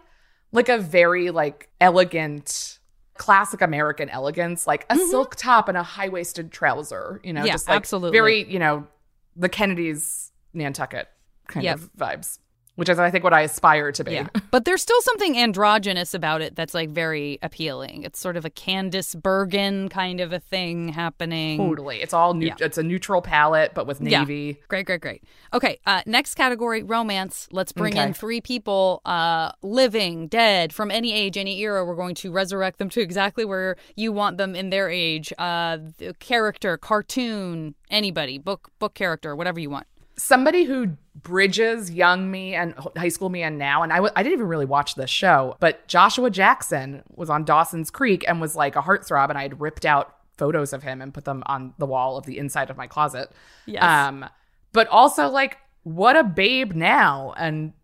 like a very like elegant, classic American elegance, like a mm-hmm. silk top and a high-waisted trouser, you know, yeah, just like absolutely. very, you know, the Kennedys, Nantucket kind yep. of vibes, which is, I think, what I aspire to be. Yeah. But there's still something androgynous about it that's, like, very appealing. It's sort of a Candace Bergen kind of a thing happening. Totally. It's all new. Yeah. It's a neutral palette, but with navy. Yeah. Great, great, great. Okay. Uh, next category, romance. Let's bring okay. in three people, uh, living, dead, from any age, any era. We're going to resurrect them to exactly where you want them in their age. Uh, character, cartoon, anybody, book, book character, whatever you want. Somebody who bridges young me and high school me and now, and I, w- I didn't even really watch this show, but Joshua Jackson was on Dawson's Creek and was like a heartthrob, and I had ripped out photos of him and put them on the wall of the inside of my closet. Yes. Um, but also like, what a babe now. And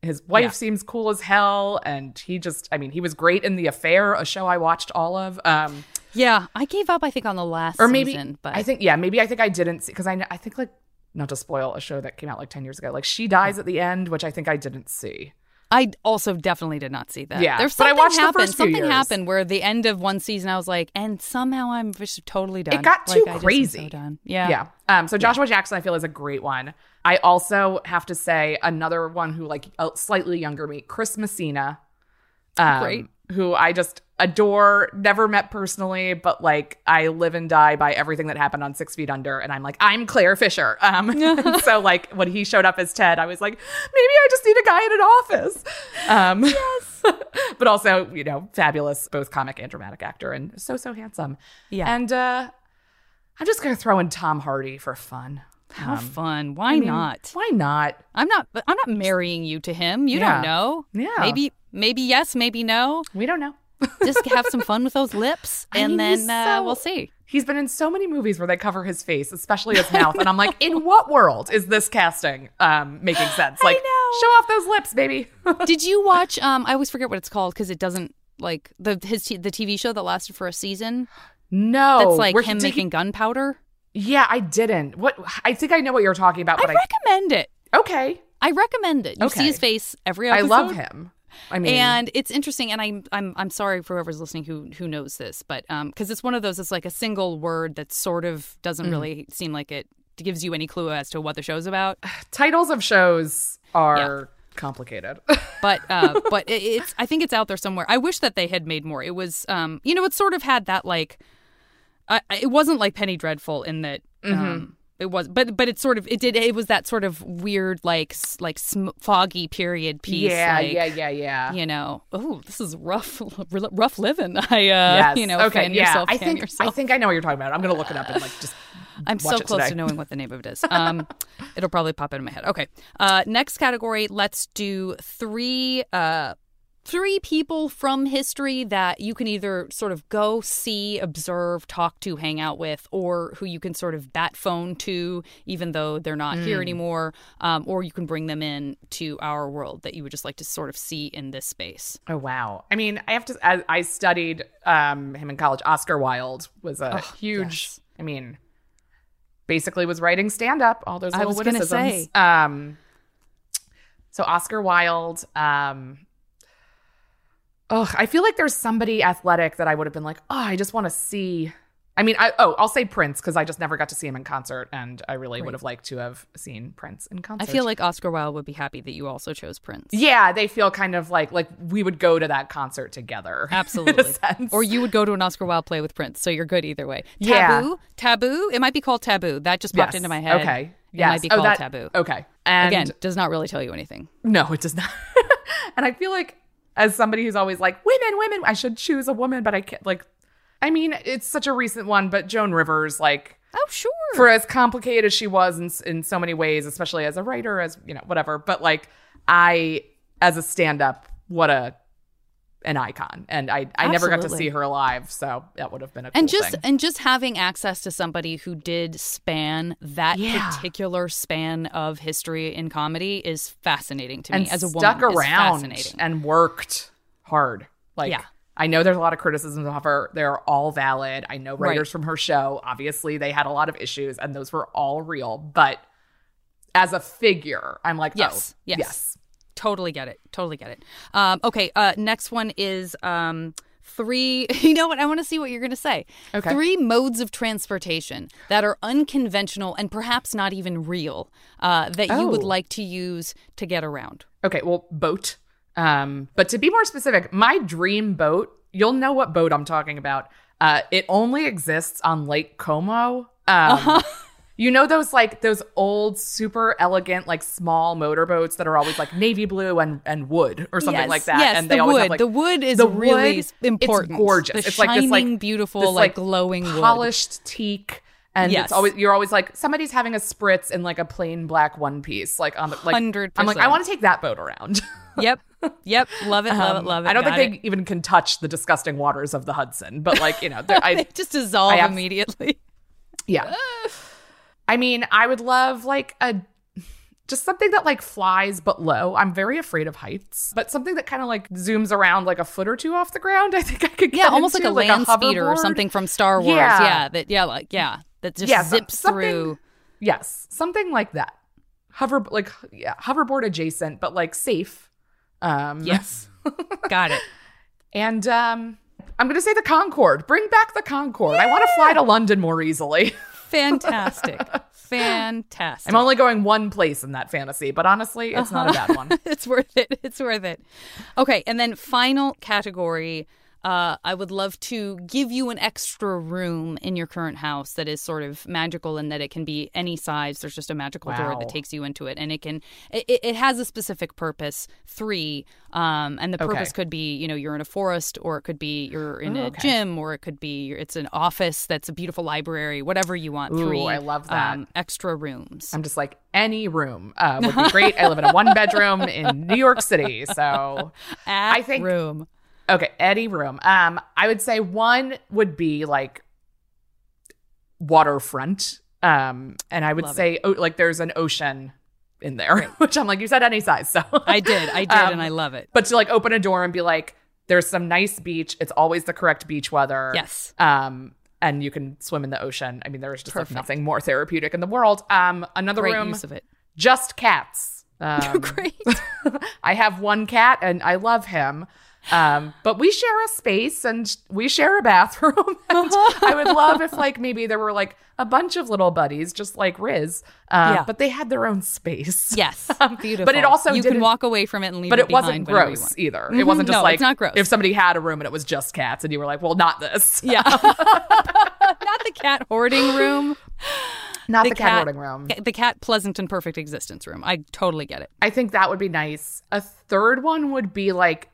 his wife yeah. seems cool as hell. And he just, I mean, he was great in The Affair, a show I watched all of. Um, yeah, I gave up, I think, on the last or maybe, season. But I think, yeah, maybe I think I didn't see, because I, I think like, not to spoil a show that came out like ten years ago, like She Dies at the End, which I think I didn't see. I also definitely did not see that. Yeah, There's something but I watched happened, the first few Something years. happened where the end of one season I was like, and somehow I'm just totally done. It got too like, crazy. I just am so done. Yeah. yeah. Um, so Joshua yeah. Jackson, I feel, is a great one. I also have to say another one who like uh, slightly younger me, Chris Messina. Um, great. Who I just adore, never met personally, but like I live and die by everything that happened on Six Feet Under, and I'm like, I'm Claire Fisher. Um, so like when he showed up as Ted, I was like, maybe I just need a guy in an office. Um, yes, but also, you know, fabulous, both comic and dramatic actor, and so so handsome. Yeah, and uh, I'm just gonna throw in Tom Hardy for fun. How um, fun? Why I mean, not? Why not? I'm not. I'm not marrying you to him. You yeah. don't know. Yeah, maybe. Maybe yes, maybe no. We don't know. Just have some fun with those lips, and I mean, then uh, so, we'll see. He's been in so many movies where they cover his face, especially his mouth. And I'm like, in what world is this casting um, making sense? Like, show off those lips, baby. Did you watch, um, I always forget what it's called because it doesn't, like, the his t- the T V show that lasted for a season? No. That's like him making he... gunpowder? Yeah, I didn't. What I think I know what you're talking about. But I, I recommend it. Okay. I recommend it. You okay. see his face every episode. I love him. I mean, and it's interesting, and I'm I'm I'm sorry for whoever's listening who who knows this, but um, because it's one of those, it's like a single word that sort of doesn't mm-hmm. really seem like it gives you any clue as to what the show's about. Titles of shows are yeah. complicated, but uh, but it, it's I think it's out there somewhere. I wish that they had made more. It was um, you know, it sort of had that like, uh, it wasn't like Penny Dreadful in that Mm-hmm. Um, it was, but but it sort of it did it was that sort of weird like like sm- foggy period piece. Yeah, like, yeah, yeah, yeah. You know, oh, this is rough, rough living. I, uh, yes. you know, okay, fan yeah. yourself, I can think, yourself. I think I know what you're talking about. I'm gonna look it up and like just. I'm so close today. to knowing what the name of it is. Um, it'll probably pop into my head. Okay, uh, next category. Let's do three. Uh, Three people from history that you can either sort of go see, observe, talk to, hang out with, or who you can sort of bat phone to, even though they're not mm. here anymore, um, or you can bring them in to our world that you would just like to sort of see in this space. Oh, wow. I mean, I have to, I, I studied um, him in college. Oscar Wilde was a oh, huge, yes. I mean, basically was writing stand-up, all those little witticisms. I was going to say. Um, so Oscar Wilde... Um, Oh, I feel like there's somebody athletic that I would have been like, oh, I just want to see. I mean, I, oh, I'll say Prince because I just never got to see him in concert, and I really right. would have liked to have seen Prince in concert. I feel like Oscar Wilde would be happy that you also chose Prince. Yeah, they feel kind of like like we would go to that concert together. Absolutely. Or you would go to an Oscar Wilde play with Prince, so you're good either way. Taboo, yeah. Taboo. It might be called Taboo. That just popped yes. into my head. Okay. Yes. It might be oh, called that, Taboo. Okay. And again, does not really tell you anything. No, it does not. And I feel like, as somebody who's always like, women, women, I should choose a woman, but I can't, like, I mean, it's such a recent one, but Joan Rivers, like, oh, sure. For as complicated as she was in, in so many ways, especially as a writer, as, you know, whatever, but, like, I, as a stand-up, what a, an icon. And I, I never got to see her alive, so that would have been a cool and just, thing. And just having access to somebody who did span that yeah. particular span of history in comedy is fascinating to me. And as a woman, stuck around and worked hard. Like, yeah. I know there's a lot of criticisms of her. They're all valid. I know writers right. from her show, obviously, they had a lot of issues, and those were all real. But as a figure, I'm like, yes, oh, yes. yes. Totally get it. Totally get it. Um, okay. Uh, next one is um, three. You know what? I want to see what you're going to say. Okay. Three modes of transportation that are unconventional and perhaps not even real uh, that oh. you would like to use to get around. Okay. Well, boat. Um, but to be more specific, my dream boat, you'll know what boat I'm talking about. Uh, it only exists on Lake Como. Um, uh-huh. You know those like those old super elegant like small motorboats that are always like navy blue and, and wood or something yes, like that. Yes, and they the always wood. Have, like, the wood is the really wood, important. It's gorgeous. The it's shining, like this like beautiful, this, like, like glowing, polished wood. Teak, and yes. it's always you're always like somebody's having a spritz in like a plain black one piece, like on the like. one hundred percent I'm like I want to take that boat around. Yep. Yep. Love it. Love um, it. Love it. I don't Got think it. They even can touch the disgusting waters of the Hudson, but like you know I, they just dissolve I have, immediately. Yeah. I mean, I would love like a just something that like flies but low. I'm very afraid of heights, but something that kind of like zooms around like a foot or two off the ground. I think I could get yeah, almost into, like a land like a speeder or something from Star Wars. Yeah, yeah, that yeah, like yeah, that just yeah, zips through. Yes, something like that. Hover like yeah, hoverboard adjacent, but like safe. Um, yes, got it. And um, I'm gonna say the Concorde. Bring back the Concorde. Yeah! I want to fly to London more easily. Fantastic. Fantastic. I'm only going one place in that fantasy, but honestly, it's uh-huh. not a bad one. It's worth it. It's worth it. Okay. And then final category, uh, I would love to give you an extra room in your current house that is sort of magical in that it can be any size. There's just a magical wow. door that takes you into it. And it can, it, it has a specific purpose, three. Um, and the purpose okay. could be, you know, you're in a forest, or it could be you're in Ooh, a okay. gym, or it could be it's an office that's a beautiful library, whatever you want. Ooh, three I love that. Um, extra rooms. I'm just like, any room uh, would be great. I live in a one bedroom in New York City. So At I think room. Okay, any room. Um, I would say one would be like waterfront. Um, and I would love say oh, like there's an ocean in there, right. which I'm like, you said any size. So I did. I did. Um, and I love it. But to like open a door and be like, there's some nice beach. It's always the correct beach weather. Yes. Um, and you can swim in the ocean. I mean, there is just like, nothing more therapeutic in the world. Um, another Great room, use of it. Just cats. Um, Great. I have one cat and I love him. Um, but we share a space and we share a bathroom. And I would love if like maybe there were like a bunch of little buddies just like Riz, uh, yeah. but they had their own space. Yes. Um, beautiful. But it also you can walk away from it and leave but it, it behind. But it wasn't gross either. Mm-hmm. It wasn't just no, like it's not gross. If somebody had a room and it was just cats and you were like, well, not this. Yeah. Not the cat hoarding room. Not the, the cat hoarding room. The cat pleasant and perfect existence room. I totally get it. I think that would be nice. A third one would be like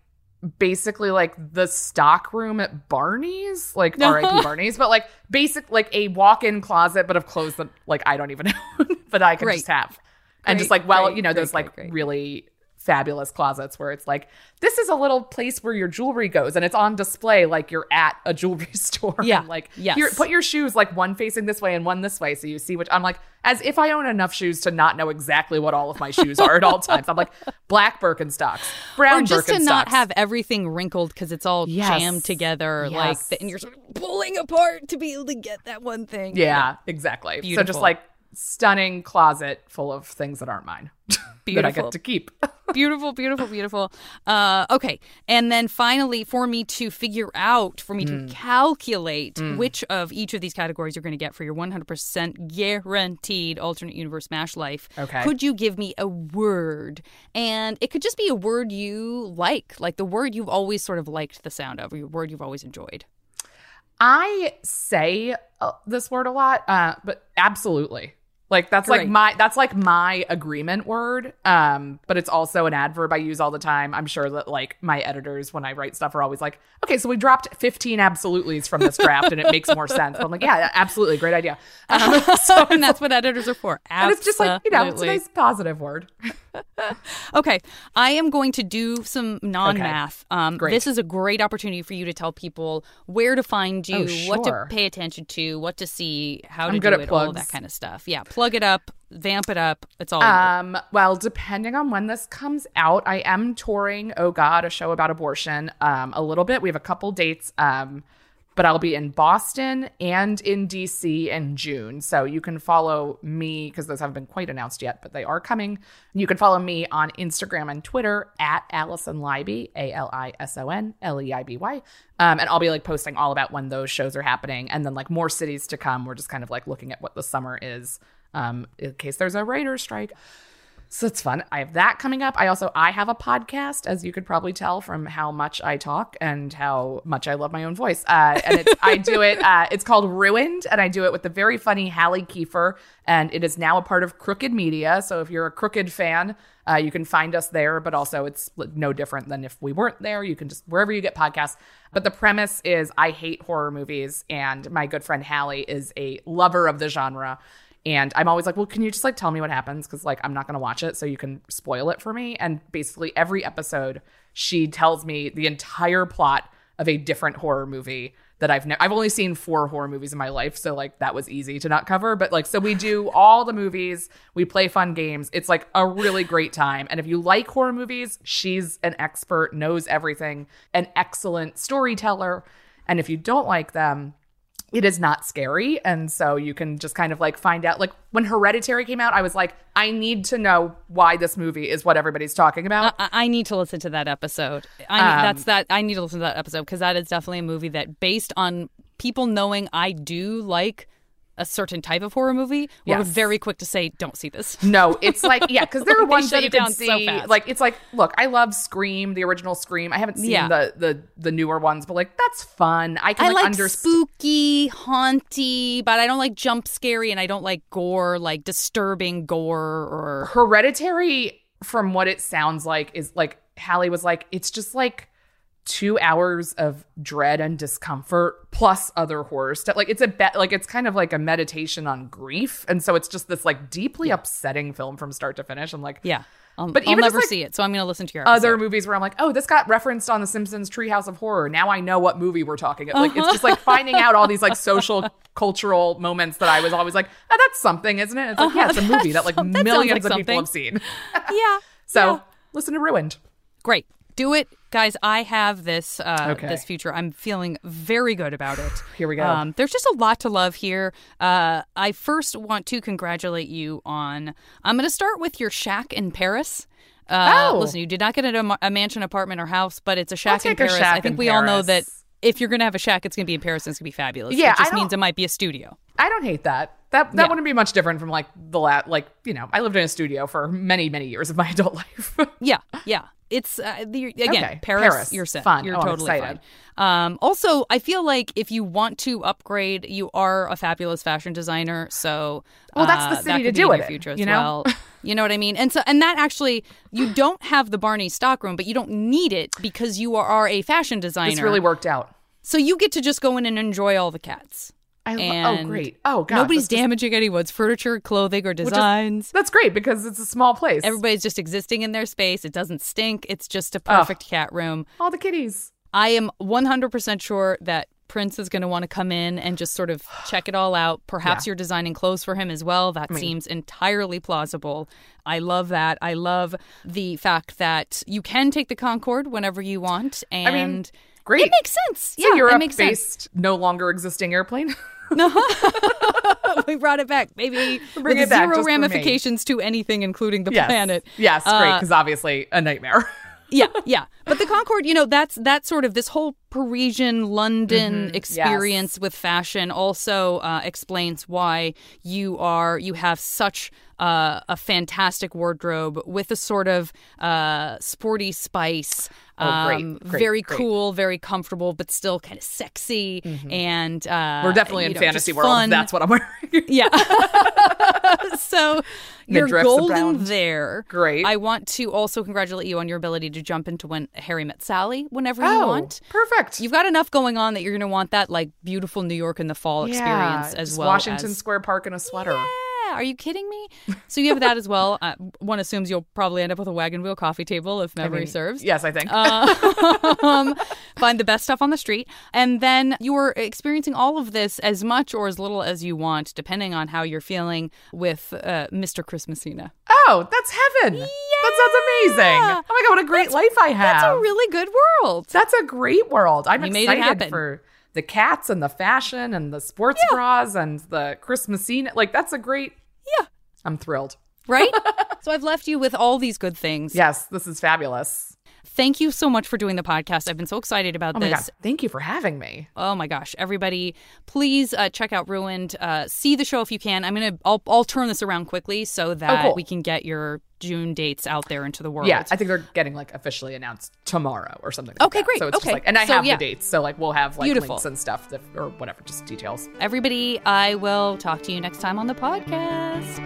basically like the stock room at Barney's, like R I P Barney's, but like basic like a walk-in closet, but of clothes that like I don't even own, but I can great. just have. And great, just like, well, great, you know, great, those great, like great. really fabulous closets where it's like, this is a little place where your jewelry goes and it's on display like you're at a jewelry store. Yeah. And like, yes. Here, put your shoes like one facing this way and one this way so you see which. I'm like, as if I own enough shoes to not know exactly what all of my shoes are at all times. I'm like, black Birkenstocks, brown Birkenstocks. Or just Birkenstocks. To not have everything wrinkled because it's all yes. jammed together. Yes. like the, And you're sort of pulling apart to be able to get that one thing. Yeah, yeah. exactly. Beautiful. So just like stunning closet full of things that aren't mine. Beautiful. That I get to keep. Beautiful, beautiful, beautiful. Uh, okay. And then finally, for me to figure out, for me mm. to calculate mm. which of each of these categories you're going to get for your one hundred percent guaranteed alternate universe MASH life, okay. could you give me a word? And it could just be a word you like, like the word you've always sort of liked the sound of, or your word you've always enjoyed. I say uh, this word a lot, uh, but absolutely. Like that's Great. like my that's like my agreement word, um, but it's also an adverb I use all the time. I'm sure that like my editors when I write stuff are always like, okay, so we dropped fifteen absolutely's from this draft and it makes more sense. But I'm like, yeah, absolutely, great idea. Um, so and that's what editors are for. Absolutely. And it's just like, you know, it's a nice positive word. Okay, I am going to do some non-math. Okay. Um, this is a great opportunity for you to tell people where to find you, oh, sure. what to pay attention to, what to see, how to I'm do it, plugs. all that kind of stuff. Yeah. Plug it up, vamp it up. It's all. Um, well, depending on when this comes out, I am touring. Oh God, a show about abortion. Um, a little bit. We have a couple dates. Um, but I'll be in Boston and in D C in June. So you can follow me because those haven't been quite announced yet, but they are coming. You can follow me on Instagram and Twitter at Alison Leiby, A L I S O N L E I B Y. Um, and I'll be like posting all about when those shows are happening, and then like more cities to come. We're just kind of like looking at what the summer is. Um, in case there's a writer's strike. So it's fun. I have that coming up. I also, I have a podcast, as you could probably tell from how much I talk and how much I love my own voice. Uh, and it's, I do it, uh, it's called Ruined, and I do it with the very funny Hallie Kiefer, and it is now a part of Crooked Media. So if you're a Crooked fan, uh, you can find us there, but also it's no different than if we weren't there. You can just, wherever you get podcasts. But the premise is I hate horror movies, and my good friend Hallie is a lover of the genre. And I'm always like, well, can you just like tell me what happens? Because like I'm not going to watch it, so you can spoil it for me. And basically every episode, she tells me the entire plot of a different horror movie that I've never. I've only seen four horror movies in my life, so like that was easy to not cover. But like, so we do all the movies, we play fun games. It's like a really great time. And if you like horror movies, she's an expert, knows everything, an excellent storyteller. And if you don't like them, it is not scary. And so you can just kind of like find out, like when Hereditary came out, I was like, I need to know why this movie is what everybody's talking about. I, I need to listen to that episode. I need, um, that's that. I need to listen to that episode because that is definitely a movie that based on people knowing I do like a certain type of horror movie, we're yes. very quick to say, don't see this. No, it's like, yeah, because there are ones that you can see. So like, it's like, look, I love Scream, the original Scream. I haven't seen yeah. the, the the newer ones, but like, that's fun. I can I like, like understand. Spooky, haunty, but I don't like jump scary, and I don't like gore, like disturbing gore. Or Hereditary, from what it sounds like, is like, Hallie was like, it's just like, two hours of dread and discomfort plus other horror stuff. Like it's a be- like it's kind of like a meditation on grief, and so it's just this like deeply yeah. upsetting film from start to finish. I'm like, yeah, I'll, but I'll even never just, like, see it, so I'm gonna listen to your episode. Other movies where I'm like, oh, this got referenced on The Simpsons Treehouse of Horror. Now I know what movie we're talking about. Like uh-huh. it's just like finding out all these like social cultural moments that I was always like, oh, that's something, isn't it? It's like uh-huh. yeah, it's a movie that like that millions like of something. people have seen. yeah. So yeah. listen to Ruined. Great. Do it. Guys, I have this uh, okay. this future. I'm feeling very good about it. Here we go. Um, there's just a lot to love here. Uh, I first want to congratulate you on, I'm going to start with your shack in Paris. Uh, oh. Listen, you did not get a, a mansion, apartment, or house, but it's a shack I'll in Paris. Shack I think we Paris. all know that if you're going to have a shack, it's going to be in Paris and it's going to be fabulous. Yeah, it just means it might be a studio. I don't hate that. That that yeah. wouldn't be much different from like the last, like, you know, I lived in a studio for many, many years of my adult life. yeah. Yeah. It's uh, the, again, okay. Paris, Paris, you're set. Fun. You're oh, totally fine. Um, also, I feel like if you want to upgrade, you are a fabulous fashion designer. So well, that's the city uh, that to do with it, as you know? Well. You know what I mean? And so, and that actually, you don't have the Barney's stockroom, but you don't need it because you are a fashion designer. It's really worked out. So you get to just go in and enjoy all the cats. I lo- oh, great. Oh, God. Nobody's damaging just, anyone's furniture, clothing, or designs. Is, that's great because it's a small place. Everybody's just existing in their space. It doesn't stink. It's just a perfect oh. cat room. All the kitties. I am one hundred percent sure that Prince is going to want to come in and just sort of check it all out. Perhaps yeah. you're designing clothes for him as well. That I mean, seems entirely plausible. I love that. I love the fact that you can take the Concorde whenever you want. And... I mean, great. It makes sense. So yeah, Europe-based, no longer existing airplane. No, we brought it back. Maybe Bring with it back, zero ramifications to anything, including the yes. planet. Yes, uh, great, because obviously a nightmare. yeah, yeah. But the Concorde, you know, that's that sort of this whole Parisian London mm-hmm. experience yes. with fashion also uh, explains why you are you have such uh, a fantastic wardrobe with a sort of uh, sporty spice. Oh, great, um, great, very great. Cool, very comfortable, but still kind of sexy. Mm-hmm. And uh, we're definitely in know, fantasy world. Fun. That's what I'm wearing. yeah. So you're golden abound. There. Great. I want to also congratulate you on your ability to jump into When Harry Met Sally whenever oh, you want. Perfect. You've got enough going on that you're going to want that like beautiful New York in the fall yeah, experience as well. Washington as... Square Park in a sweater. Yeah. Are you kidding me? So you have that as well. Uh, one assumes you'll probably end up with a wagon wheel coffee table if memory I mean, serves. Yes, I think. Uh, um, find the best stuff on the street. And then you're experiencing all of this as much or as little as you want, depending on how you're feeling with uh, Mister Chris Messina. Oh, that's heaven. Yeah. That sounds amazing. Oh, my God, what a great that's, life I have. That's a really good world. That's a great world. I'm you excited made it happen. For... the cats and the fashion and the sports yeah. bras and the Christmasine. Like, that's a great... Yeah. I'm thrilled. Right? So I've left you with all these good things. Yes, this is fabulous. Thank you so much for doing the podcast. I've been so excited about oh this. My God. Thank you for having me. Oh, my gosh. Everybody, please uh, check out Ruined. Uh, see the show if you can. I'm gonna, I'll, I'll turn this around quickly so that oh, cool. we can get your... June dates out there into the world. Yeah, I think they're getting like officially announced tomorrow or something like okay, that. Great. So it's okay, great. Like, and I so, have yeah. the dates, so like we'll have like Beautiful. Links and stuff that, or whatever, just details. Everybody, I will talk to you next time on the podcast.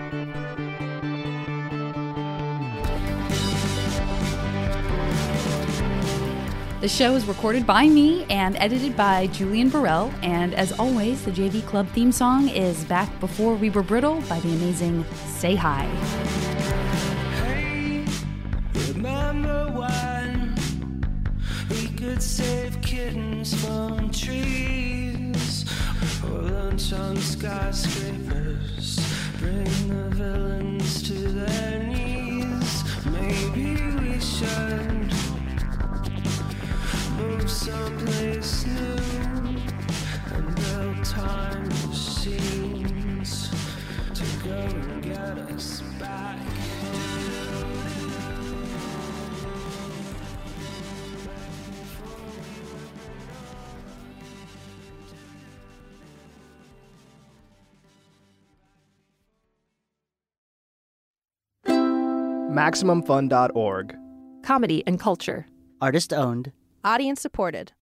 The show is recorded by me and edited by Julian Burrell. And as always, the J V Club theme song is Back Before We Were Brittle by the amazing Say Hi. Remember when we could save kittens from trees or lunch on skyscrapers, bring the villains to their knees. Maybe we should move someplace new and build time machines to go and get us back. Maximum Fun dot org. Comedy and culture. Artist owned. Audience supported.